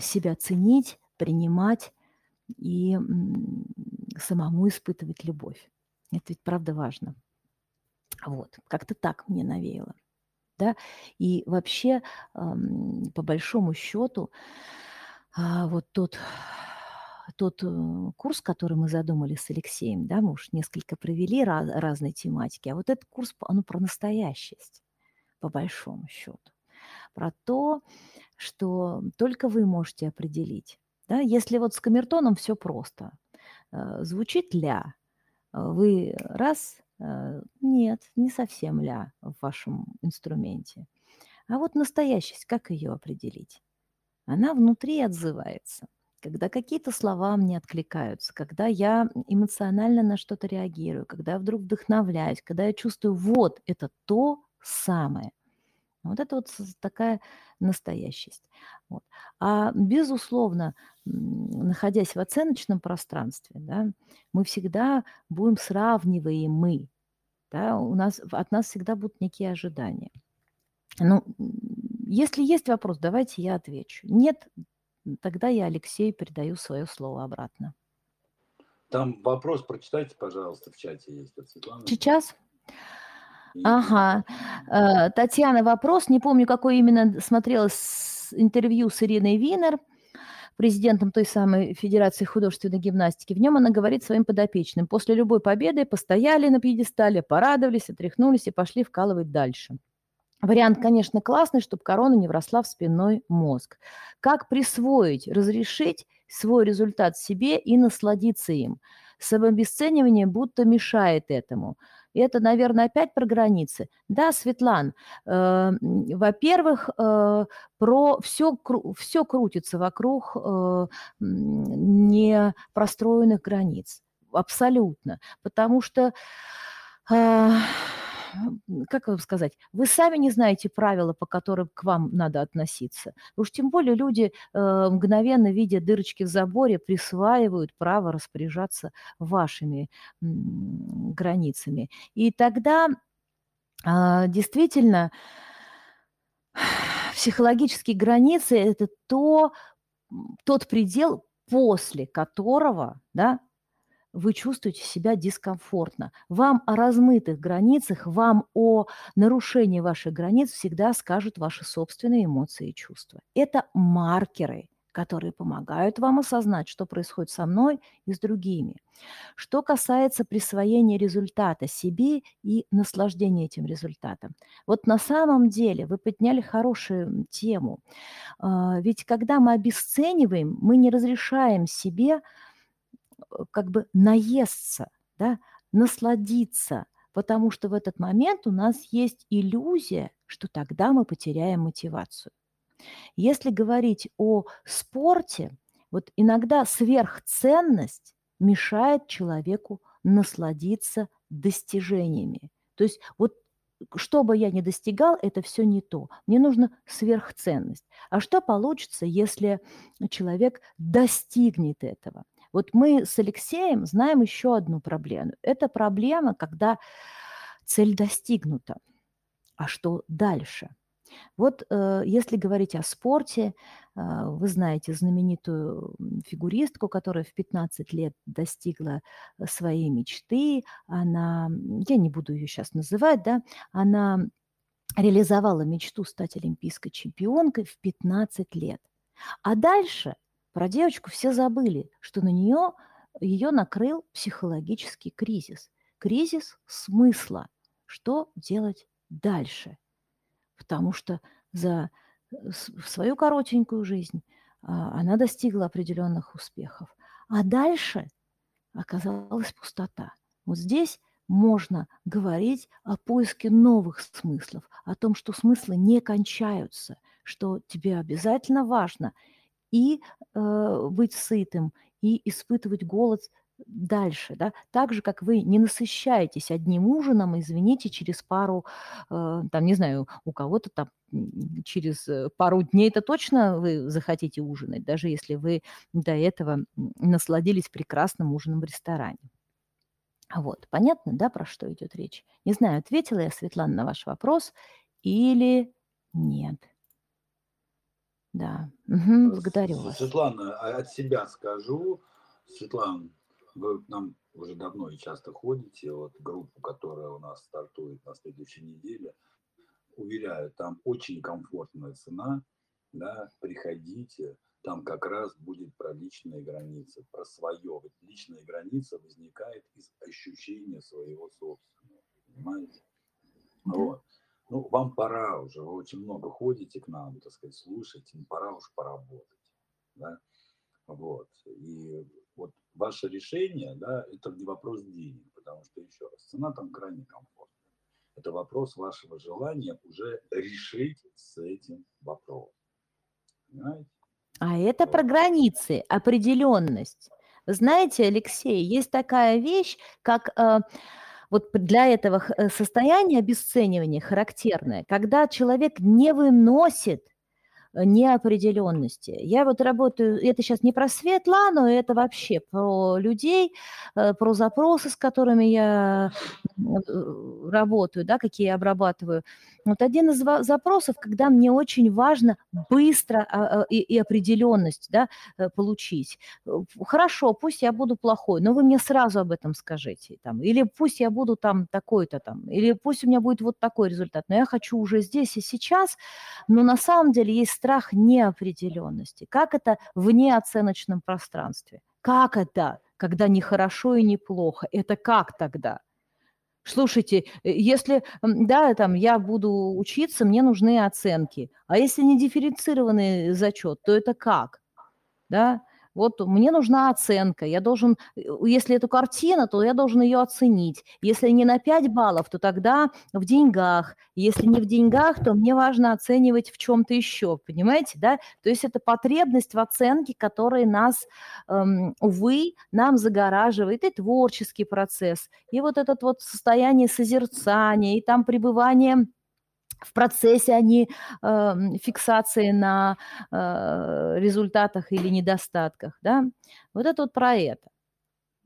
себя ценить, принимать и самому испытывать любовь. Это ведь правда важно. Вот, как-то так мне навеяло. Да? И вообще, по большому счету, вот тот... Тот курс, который мы задумали с Алексеем, да, мы уж несколько провели раз, разной тематики, а вот этот курс, он про настоящесть, по большому счету, про то, что только вы можете определить. Да? Если вот с камертоном все просто. Звучит ля, вы раз, нет, не совсем ля в вашем инструменте. А вот настоящесть, как ее определить? Она внутри отзывается. Когда какие-то слова мне откликаются, когда я эмоционально на что-то реагирую, когда я вдруг вдохновляюсь, когда я чувствую, вот это то самое. Вот это вот такая настоящесть. Вот. А безусловно, находясь в оценочном пространстве, да, мы всегда будем сравниваемы. Да, у нас, от нас всегда будут некие ожидания. Ну, если есть вопрос, давайте я отвечу. Нет, тогда я, Алексей, передаю свое слово обратно. Там вопрос прочитайте, пожалуйста, в чате есть от Светланы. Сейчас? Ага. Татьяна, вопрос. Не помню, какой именно смотрела интервью с Ириной Винер, президентом той самой Федерации художественной гимнастики. В нем она говорит своим подопечным: после любой победы постояли на пьедестале, порадовались, отряхнулись и пошли вкалывать дальше. Вариант, конечно, классный, чтобы корона не вросла в спинной мозг. Как присвоить, разрешить свой результат себе и насладиться им? Самообесценивание будто мешает этому. Это, наверное, опять про границы. Да, Светлан, э, во-первых, э, про все, все крутится вокруг э, непростроенных границ. Абсолютно. Потому что... Э, как вам сказать, вы сами не знаете правила, по которым к вам надо относиться. Уж тем более люди, э, мгновенно видя дырочки в заборе, присваивают право распоряжаться вашими м, границами. И тогда э, действительно психологические границы – это то, тот предел, после которого, да, вы чувствуете себя дискомфортно. Вам о размытых границах, вам о нарушении ваших границ всегда скажут ваши собственные эмоции и чувства. Это маркеры, которые помогают вам осознать, что происходит со мной и с другими. Что касается присвоения результата себе и наслаждения этим результатом. Вот на самом деле вы подняли хорошую тему. Ведь когда мы обесцениваем, мы не разрешаем себе как бы наесться, да, насладиться, потому что в этот момент у нас есть иллюзия, что тогда мы потеряем мотивацию. Если говорить о спорте, вот иногда сверхценность мешает человеку насладиться достижениями. То есть вот что бы я ни достигал, это все не то. Мне нужна сверхценность. А что получится, если человек достигнет этого? Вот мы с Алексеем знаем еще одну проблему. Это проблема, когда цель достигнута. А что дальше? Вот э, если говорить о спорте, э, вы знаете знаменитую фигуристку, которая в пятнадцать лет достигла своей мечты. Она, я не буду ее сейчас называть, да, она реализовала мечту стать олимпийской чемпионкой в пятнадцать лет. А дальше... Про девочку все забыли, что на нее ее накрыл психологический кризис. Кризис смысла. Что делать дальше? Потому что за свою коротенькую жизнь она достигла определенных успехов. А дальше оказалась пустота. Вот здесь можно говорить о поиске новых смыслов, о том, что смыслы не кончаются, что тебе обязательно важно – и э, быть сытым, и испытывать голод дальше. Да? Так же, как вы не насыщаетесь одним ужином, извините, через пару, э, там, не знаю, у кого-то там через пару дней-то точно вы захотите ужинать, даже если вы до этого насладились прекрасным ужином в ресторане. Вот, понятно, да, про что идет речь? Не знаю, ответила я, Светлана, на ваш вопрос или нет. Да, угу, благодарю вас. Светлана, от себя скажу. Светлана, вы к нам уже давно и часто ходите. Вот группу, которая у нас стартует на следующей неделе, уверяю, там очень комфортная цена. Да, приходите, там как раз будет про личные границы, про свое. Ведь личная граница возникает из ощущения своего собственного. Понимаете? Да. Вот. Ну, вам пора уже, вы очень много ходите к нам, так сказать, слушаете, пора уж поработать, да, вот, и вот ваше решение, да, это не вопрос денег, потому что, еще раз, цена там крайне комфортная, это вопрос вашего желания уже решить с этим вопрос, понимаете? А это вот про границы, определенность. Знаете, Алексей, есть такая вещь, как... Вот для этого состояния обесценивания характерное, когда человек не выносит неопределенности. Я вот работаю, это сейчас не про Светлану, это вообще про людей, про запросы, с которыми я работаю, да, какие я обрабатываю. Вот один из запросов, когда мне очень важно быстро и, и определенность, да, получить. Хорошо, пусть я буду плохой, но вы мне сразу об этом скажите. Там, или пусть я буду там такой-то, там, или пусть у меня будет вот такой результат, но я хочу уже здесь и сейчас. Но на самом деле есть страх неопределенности. Как это в неоценочном пространстве? Как это, когда не хорошо и не плохо? Это как тогда? Слушайте, если, да, там, я буду учиться, мне нужны оценки. А если не дифференцированный зачет, то это как? Да? Вот мне нужна оценка, я должен, если эту картину, то я должен ее оценить. Если не на пять баллов, то тогда в деньгах. Если не в деньгах, то мне важно оценивать в чем-то еще, понимаете, да? То есть это потребность в оценке, которая нас, эм, увы, нам загораживает и творческий процесс, и вот это вот состояние созерцания, и там пребывание... В процессе они э, фиксации на э, результатах или недостатках, да? Вот это вот про это.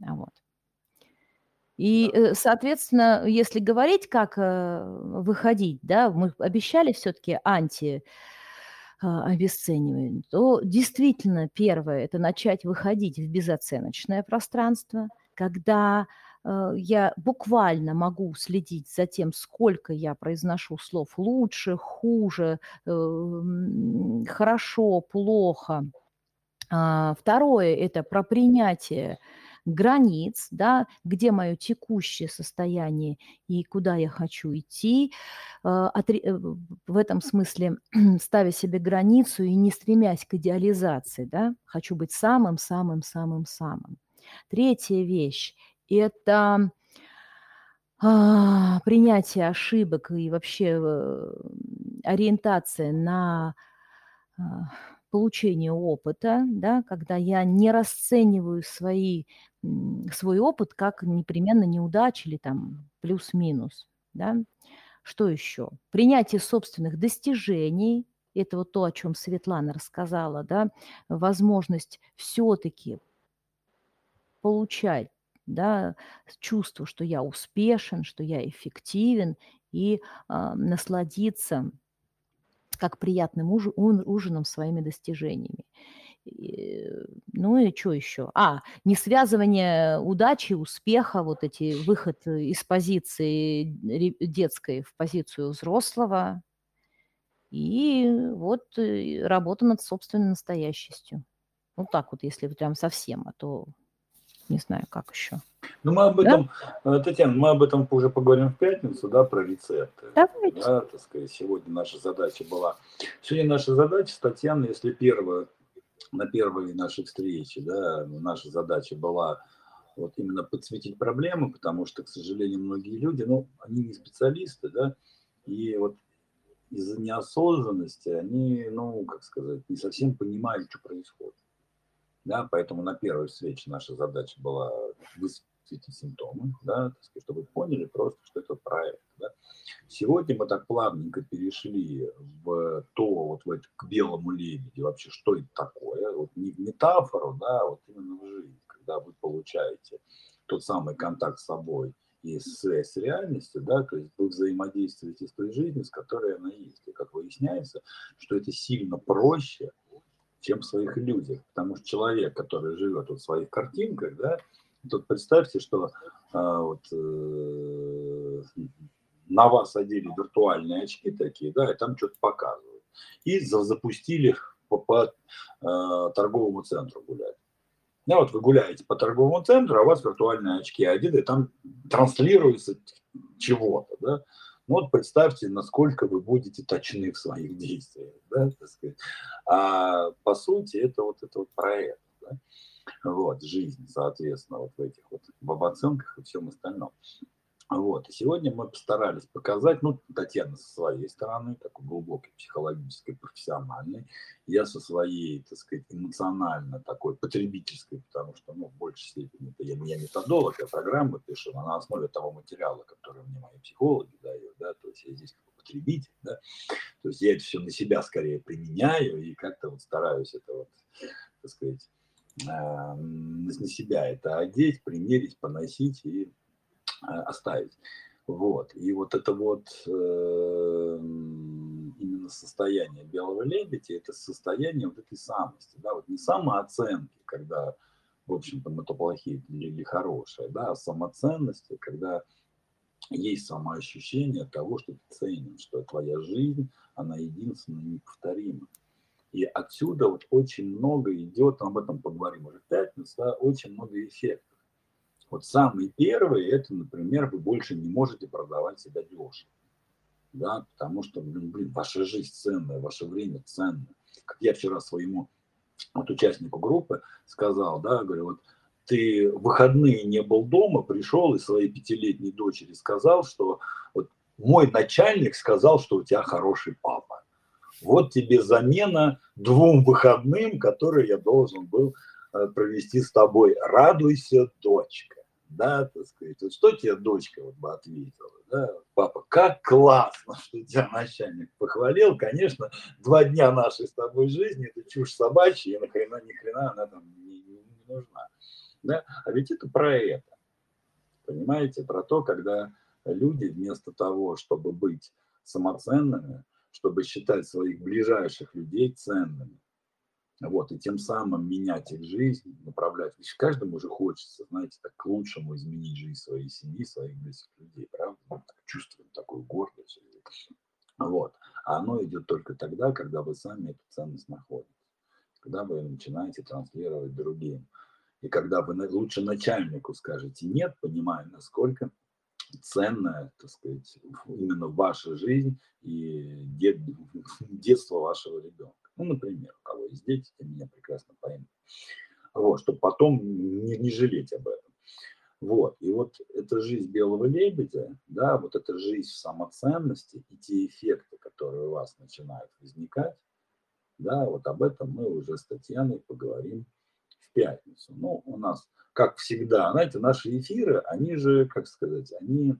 Вот. И, соответственно, если говорить, как э, выходить, да, мы обещали все-таки анти... обесценивание, то действительно первое – это начать выходить в безоценочное пространство, когда э, я буквально могу следить за тем, сколько я произношу слов лучше, хуже, э, хорошо, плохо. А, второе – это про принятие границ, да, где мое текущее состояние и куда я хочу идти, в этом смысле ставя себе границу и не стремясь к идеализации, да, хочу быть самым-самым-самым-самым. Третья вещь – это принятие ошибок и вообще ориентация на... получение опыта, да, когда я не расцениваю свои, свой опыт как непременно неудачи или там плюс-минус. Да. Что еще? Принятие собственных достижений. Это вот то, о чем Светлана рассказала. Да, возможность все-таки получать, да, чувство, что я успешен, что я эффективен, и э, насладиться как приятным уж, ужином своими достижениями. И, ну и что еще? А, не связывание удачи, успеха, вот эти выход из позиции детской в позицию взрослого. И вот работа над собственной настоящестью. Вот так вот, если прям совсем, а то не знаю, как еще. Ну, мы об этом, да? Татьяна, мы об этом уже поговорим в пятницу, да, про рецепты. Давайте. Да, так сказать, сегодня наша задача была. Сегодня наша задача с Татьяной, если первая, на первой нашей встрече, да, наша задача была вот именно подсветить проблему, потому что, к сожалению, многие люди, ну, они не специалисты, да, и вот из-за неосознанности они, ну, как сказать, не совсем понимают, что происходит. Да, поэтому на первой встрече наша задача была высветить симптомы, да, так сказать, чтобы вы поняли просто, что это проект. Да. Сегодня мы так плавненько перешли в то, вот в это, к белому лебедю, вообще, что это такое, вот не в метафору, да, вот именно в жизни, когда вы получаете тот самый контакт с собой и связь с реальностью, да, то есть вы взаимодействуете с той жизнью, с которой она есть. И как выясняется, что это сильно проще, чем в своих людях. Потому что человек, который живет вот в своих картинках, да, тут представьте, что а, вот, э, на вас одели виртуальные очки такие, да, и там что-то показывают. И запустили по, по э, торговому центру гулять. Да, вот вы гуляете по торговому центру, а у вас виртуальные очки одеты, и там транслируется чего-то, да. Ну, вот представьте, насколько вы будете точны в своих действиях. Да, так сказать. А по сути, это вот этот вот проект. Да? Вот, жизнь, соответственно, вот в этих вот в оценках и всем остальном. Вот. И сегодня мы постарались показать, ну, Татьяна со своей стороны, такой глубокой, психологической, профессиональной, я со своей, так сказать, эмоционально такой потребительской, потому что, ну, в большей степени, я, я методолог, я программы пишу, но на основе того материала, который мне мои психологи дают, да, то есть я здесь как потребитель, да, то есть я это все на себя скорее применяю и как-то вот стараюсь это вот, так сказать, на себя это одеть, примерить, поносить и оставить. Вот. И вот это вот э, именно состояние белого лебедя, это состояние вот этой самости, да, вот не самооценки, когда, в общем-то, мы то плохие или хорошие, да, а самоценности, когда есть самоощущение того, что ты ценен, что твоя жизнь, она единственная и неповторима. И отсюда вот очень много идет, об этом поговорим уже в пятницу, да, очень много эффектов. Вот самый первый, это, например, вы больше не можете продавать себя дешево, да, потому что, блин, ваша жизнь ценная, ваше время ценное. Как я вчера своему вот участнику группы сказал, да, говорю, вот ты в выходные не был дома, пришел и своей пятилетней дочери сказал, что вот мой начальник сказал, что у тебя хороший папа. Вот тебе замена двум выходным, которые я должен был провести с тобой. Радуйся, дочка. Да, так сказать. Вот что тебе дочка вот бы ответила? Да? Папа, как классно, что тебя начальник похвалил. Конечно, два дня нашей с тобой жизни – это чушь собачья, и нахрена, ни хрена она там не, не нужна. Да? А ведь это про это. Понимаете, про то, когда люди вместо того, чтобы быть самоценными, чтобы считать своих ближайших людей ценными. Вот, и тем самым менять их жизнь, направлять. Ведь каждому же хочется, знаете, так к лучшему изменить жизнь своей семьи, своих близких людей, правда? Мы так чувствуем такую гордость. Вот. А оно идет только тогда, когда вы сами эту ценность находите. Когда вы начинаете транслировать другим. И когда вы лучше начальнику скажете «нет», понимая, насколько ценная, так сказать, именно ваша жизнь и дет... детство вашего ребенка. Ну, например, у кого есть дети, те меня прекрасно поймут. Вот, чтобы потом не, не жалеть об этом. Вот, и вот эта жизнь белого лебедя, да, вот эта жизнь в самоценности и те эффекты, которые у вас начинают возникать, да, вот об этом мы уже с Татьяной поговорим в пятницу. Ну, у нас, как всегда, знаете, наши эфиры, они же, как сказать, они...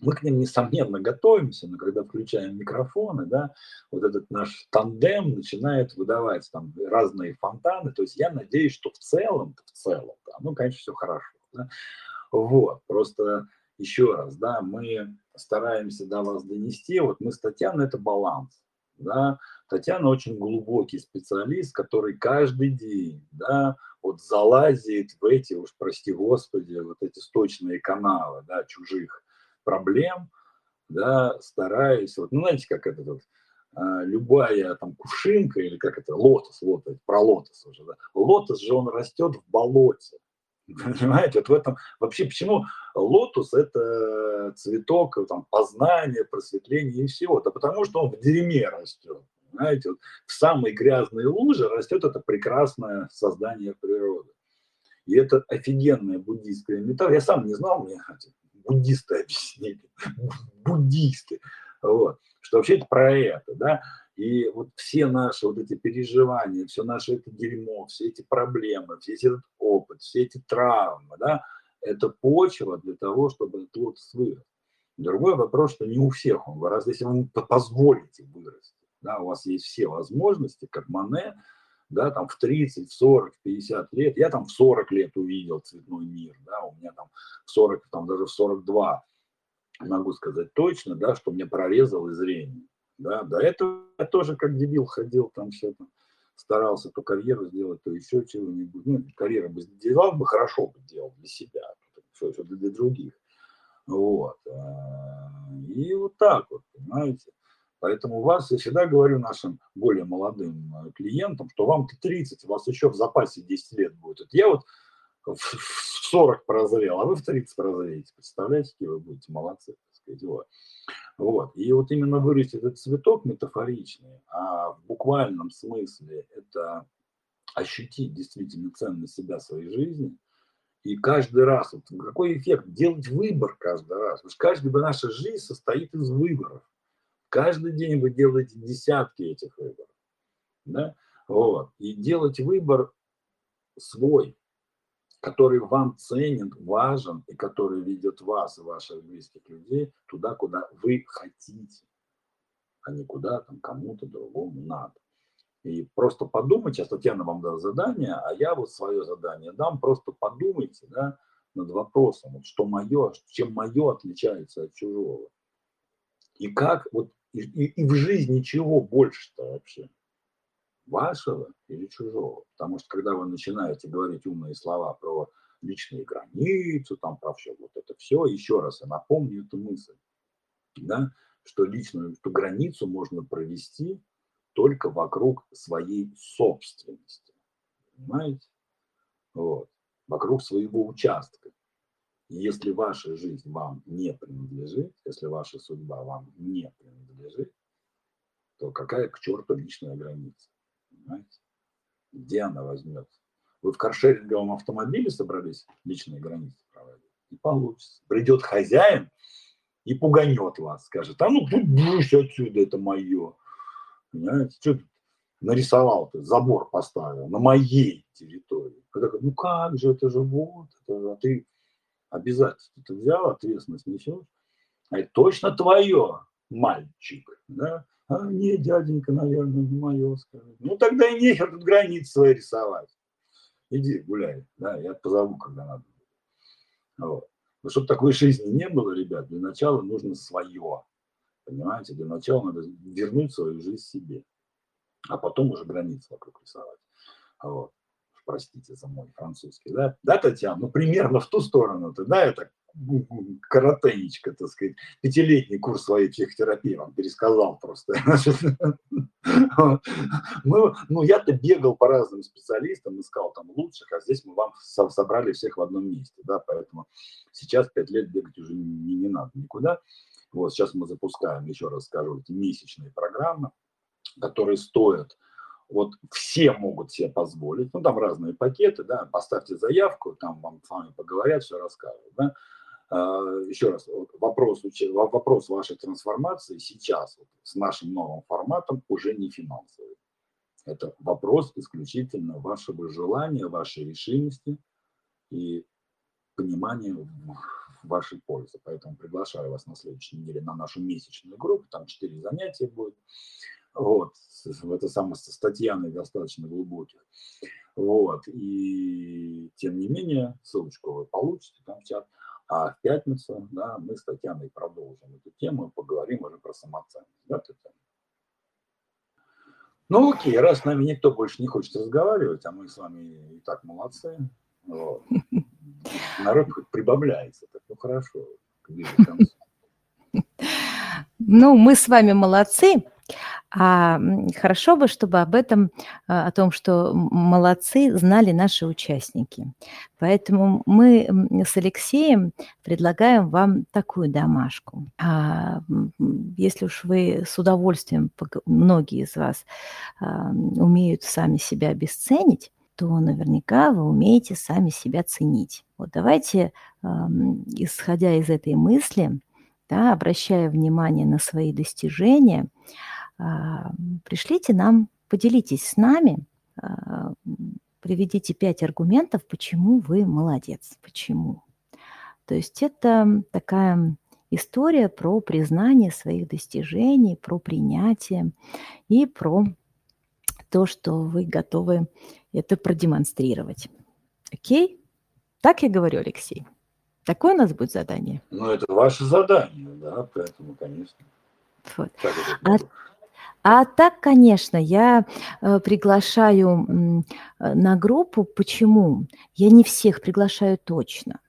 Мы к ним, несомненно, готовимся, но когда включаем микрофоны, да, вот этот наш тандем начинает выдавать там разные фонтаны. То есть я надеюсь, что в целом, в целом, да, ну, конечно, все хорошо. Да. Вот, просто еще раз, да, мы стараемся до вас донести. Вот мы с Татьяной, это баланс. Да. Татьяна очень глубокий специалист, который каждый день, да, вот залазит в эти, уж прости господи, вот эти сточные каналы, да, чужих проблем, да, стараюсь, вот, ну, знаете, как это, вот, любая там кувшинка, или как это, лотос, вот, про лотос уже, да, лотос же он растет в болоте, понимаете, вот в этом, вообще, почему лотос это цветок, там, познания, просветления и всего, да потому что он в дерьме растет, понимаете, вот, в самой грязной луже растет это прекрасное создание природы, и это офигенная буддийская метафора, я сам не знал, мне хотел, буддисты объяснили, буддисты, вот, что вообще это про это, да, и вот все наши вот эти переживания, все наше это дерьмо, все эти проблемы, все этот опыт, все эти травмы, да, это почва для того, чтобы этот лотос вырос. Другой вопрос, что не у всех он вырос, если вы позволите вырасти, да, у вас есть все возможности, как Мане, да, там в тридцать, в сорок, в пятьдесят лет, я там в сорок лет увидел цветной мир, да, у меня там в сорок, там даже в сорок два, могу сказать точно, да, что мне прорезало зрение, да, до этого я тоже как дебил ходил, там все там, старался то карьеру сделать, то еще чего-нибудь, ну, карьера бы сделал бы, хорошо бы делал для себя, все, все для других, вот, и вот так вот, понимаете. Поэтому вас, я всегда говорю нашим более молодым клиентам, что вам-то тридцать, у вас еще в запасе десять лет будет. Я вот в сорок прозрел, а вы в тридцать прозреете. Представляете, какие вы будете молодцы, так сказать, дела. Вот. И вот именно вырастет этот цветок метафоричный, а в буквальном смысле это ощутить действительно ценность себя, своей жизни. И каждый раз, вот какой эффект? Делать выбор каждый раз. Потому что каждая наша жизнь состоит из выборов. Каждый день вы делаете десятки этих выборов. Да? Вот. И делать выбор свой, который вам ценен, важен, и который ведет вас и ваших близких людей туда, куда вы хотите, а не куда там кому-то другому надо. И просто подумайте, а Татьяна вам даст задание, а я вот свое задание дам, просто подумайте, да, над вопросом, вот что мое, чем мое отличается от чужого. И как, вот, и, и, и в жизни чего больше-то вообще? Вашего или чужого? Потому что, когда вы начинаете говорить умные слова про личные границы, там, про все вот это все, еще раз я напомню эту мысль, да, что личную, что границу можно провести только вокруг своей собственности, понимаете? Вот. Вокруг своего участка. И если ваша жизнь вам не принадлежит, если ваша судьба вам не принадлежит, то какая к черту личная граница? Понимаете? Где она возьмется? Вы в каршеринговом автомобиле собрались личные границы проводить? Не получится. Придет хозяин и пуганет вас, скажет: а ну брысь отсюда, это мое. Понимаете? Что ты нарисовал, ты забор поставил на моей территории? Я такой: ну как же, это же вот, это же, а ты обязательства ты взял, ответственность несешь. А это точно твое, мальчик. Да? А не, дяденька, наверное, не мое, скажет. Ну тогда и нехер тут границы свои рисовать. Иди гуляй, да, я позову, когда надо. Вот. Но чтобы такой жизни не было, ребят, для начала нужно свое. Понимаете, для начала надо вернуть свою жизнь себе. А потом уже границы вокруг рисовать. Вот. Простите за мой французский, да? Да, Татьяна? Ну, примерно в ту сторону-то, да, это коротенечко, так сказать, пятилетний курс своей психотерапии вам пересказал просто. Ну, я-то бегал по разным специалистам, искал там лучших, а здесь мы вам собрали всех в одном месте, да, поэтому сейчас пять лет бегать уже не надо никуда. Вот, сейчас мы запускаем, еще раз скажу, эти месячные программы, которые стоят, вот все могут себе позволить, ну там разные пакеты, да, поставьте заявку, там вам с вами поговорят, все расскажут, да. Еще раз, вопрос, вопрос вашей трансформации сейчас с нашим новым форматом уже не финансовый. Это вопрос исключительно вашего желания, вашей решимости и понимания вашей пользы. Поэтому приглашаю вас на следующей неделе на нашу месячную группу, там четыре занятия будет. Вот, это самое с Татьяной достаточно глубоких. Вот, и тем не менее, ссылочку вы получите там в чат. А в пятницу, да, мы с Татьяной продолжим эту тему, поговорим уже про самооценку. Да, Татьяна? Ну окей, раз с нами никто больше не хочет разговаривать, а мы с вами и так молодцы, вот. Народ хоть прибавляется, так ну хорошо, ближе к концу. Ну, мы с вами молодцы. А хорошо бы, чтобы об этом, о том, что молодцы, знали наши участники. Поэтому мы с Алексеем предлагаем вам такую домашку. Если уж вы с удовольствием, многие из вас умеют сами себя обесценить, то наверняка вы умеете сами себя ценить. Вот давайте, исходя из этой мысли, да, обращая внимание на свои достижения, пришлите нам, поделитесь с нами, приведите пять аргументов, почему вы молодец, почему. То есть это такая история про признание своих достижений, про принятие и про то, что вы готовы это продемонстрировать. Окей? Так я говорю, Алексей? Такое у нас будет задание? Ну, это ваше задание, да, поэтому, конечно. Вот. Так а, а так, конечно, я приглашаю на группу. Почему? Я не всех приглашаю точно.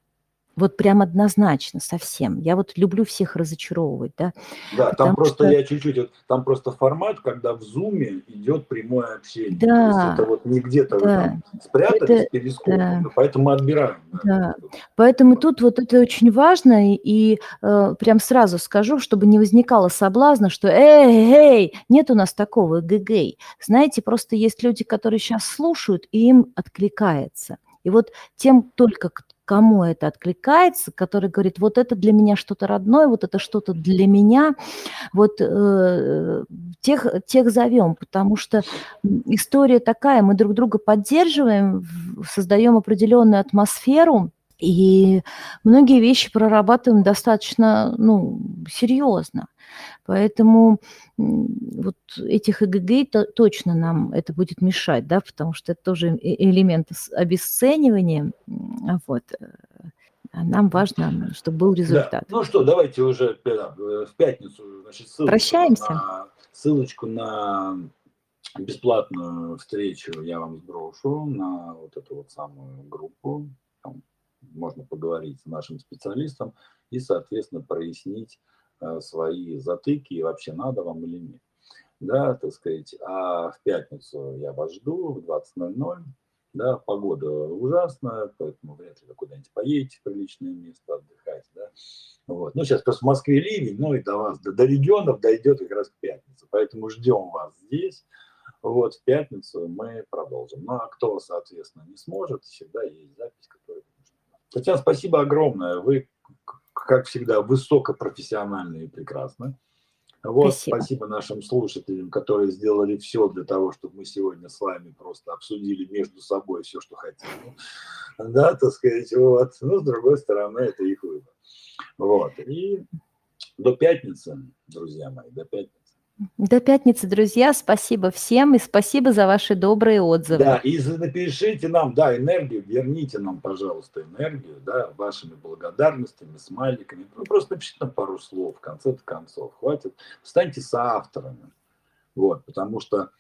Вот прям однозначно совсем. Я вот люблю всех разочаровывать, да. Да, там просто что... я чуть-чуть, там просто формат, когда в зуме идет прямое общение. Да. То есть это вот не где-то да. спрятались, это... перископ, да. поэтому мы отбираем. Да. Да. Поэтому да. тут вот это очень важно, и, и э, прям сразу скажу, чтобы не возникало соблазна, что эй, эй, нет у нас такого, гэгэй. Знаете, просто есть люди, которые сейчас слушают, и им откликается. И вот тем только, кому это откликается, который говорит, вот это для меня что-то родное, вот это что-то для меня, вот э, тех, тех зовем, потому что история такая, мы друг друга поддерживаем, создаем определенную атмосферу, и многие вещи прорабатываем достаточно, ну, серьезно. Поэтому вот этих эгэгэй то, точно нам это будет мешать, да, потому что это тоже элемент обесценивания. Вот. Нам важно, чтобы был результат. Да. Ну что, давайте уже да, в пятницу значит, ссылочку, прощаемся. На, ссылочку на бесплатную встречу я вам сброшу на вот эту вот самую группу. Там можно поговорить с нашим специалистом и, соответственно, прояснить э, свои затыки и вообще надо вам или нет. Да, так сказать. А в пятницу я вас жду в двадцать ноль ноль. Да, погода ужасная, поэтому вряд ли вы куда-нибудь поедете в приличное место отдыхать. Да? Вот. Ну, сейчас просто в Москве ливень, но и до вас, до, до регионов дойдет как раз в пятницу. Поэтому ждем вас здесь. Вот в пятницу мы продолжим. Ну, а кто, соответственно, не сможет, всегда есть запись, которая нужна. Татьяна, спасибо огромное. Вы, как всегда, высокопрофессиональны и прекрасны. Вот, спасибо. Спасибо нашим слушателям, которые сделали все для того, чтобы мы сегодня с вами просто обсудили между собой все, что хотим. Да, так сказать, вот. Ну, с другой стороны, это их выбор. Вот. И до пятницы, друзья мои, до пятницы. До пятницы, друзья. Спасибо всем и спасибо за ваши добрые отзывы. Да, и напишите нам, да, энергию, верните нам, пожалуйста, энергию, да, вашими благодарностями, смайликами. Ну, просто напишите нам пару слов, в конце-то концов, хватит. Станьте соавторами, вот, потому что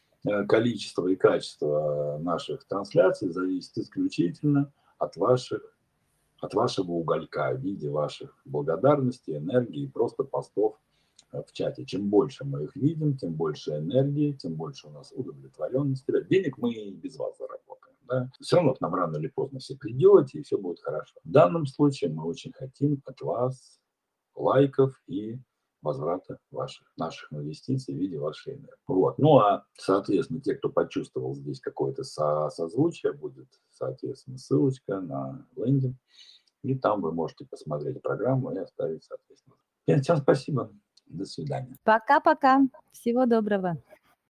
количество и качество наших трансляций зависит исключительно от ваших, от вашего уголька в виде ваших благодарностей, энергии и просто постов в чате. Чем больше мы их видим, тем больше энергии, тем больше у нас удовлетворенности. Денег мы и без вас заработаем. Да? Все равно к нам рано или поздно все придете, и все будет хорошо. В данном случае мы очень хотим от вас лайков и возврата ваших, наших инвестиций в виде вашей энергии. Вот. Ну а, соответственно, те, кто почувствовал здесь какое-то со- созвучие, будет, соответственно, ссылочка на лендинг. И там вы можете посмотреть программу и оставить, соответственно. Всем спасибо. До свидания. Пока-пока. Всего доброго.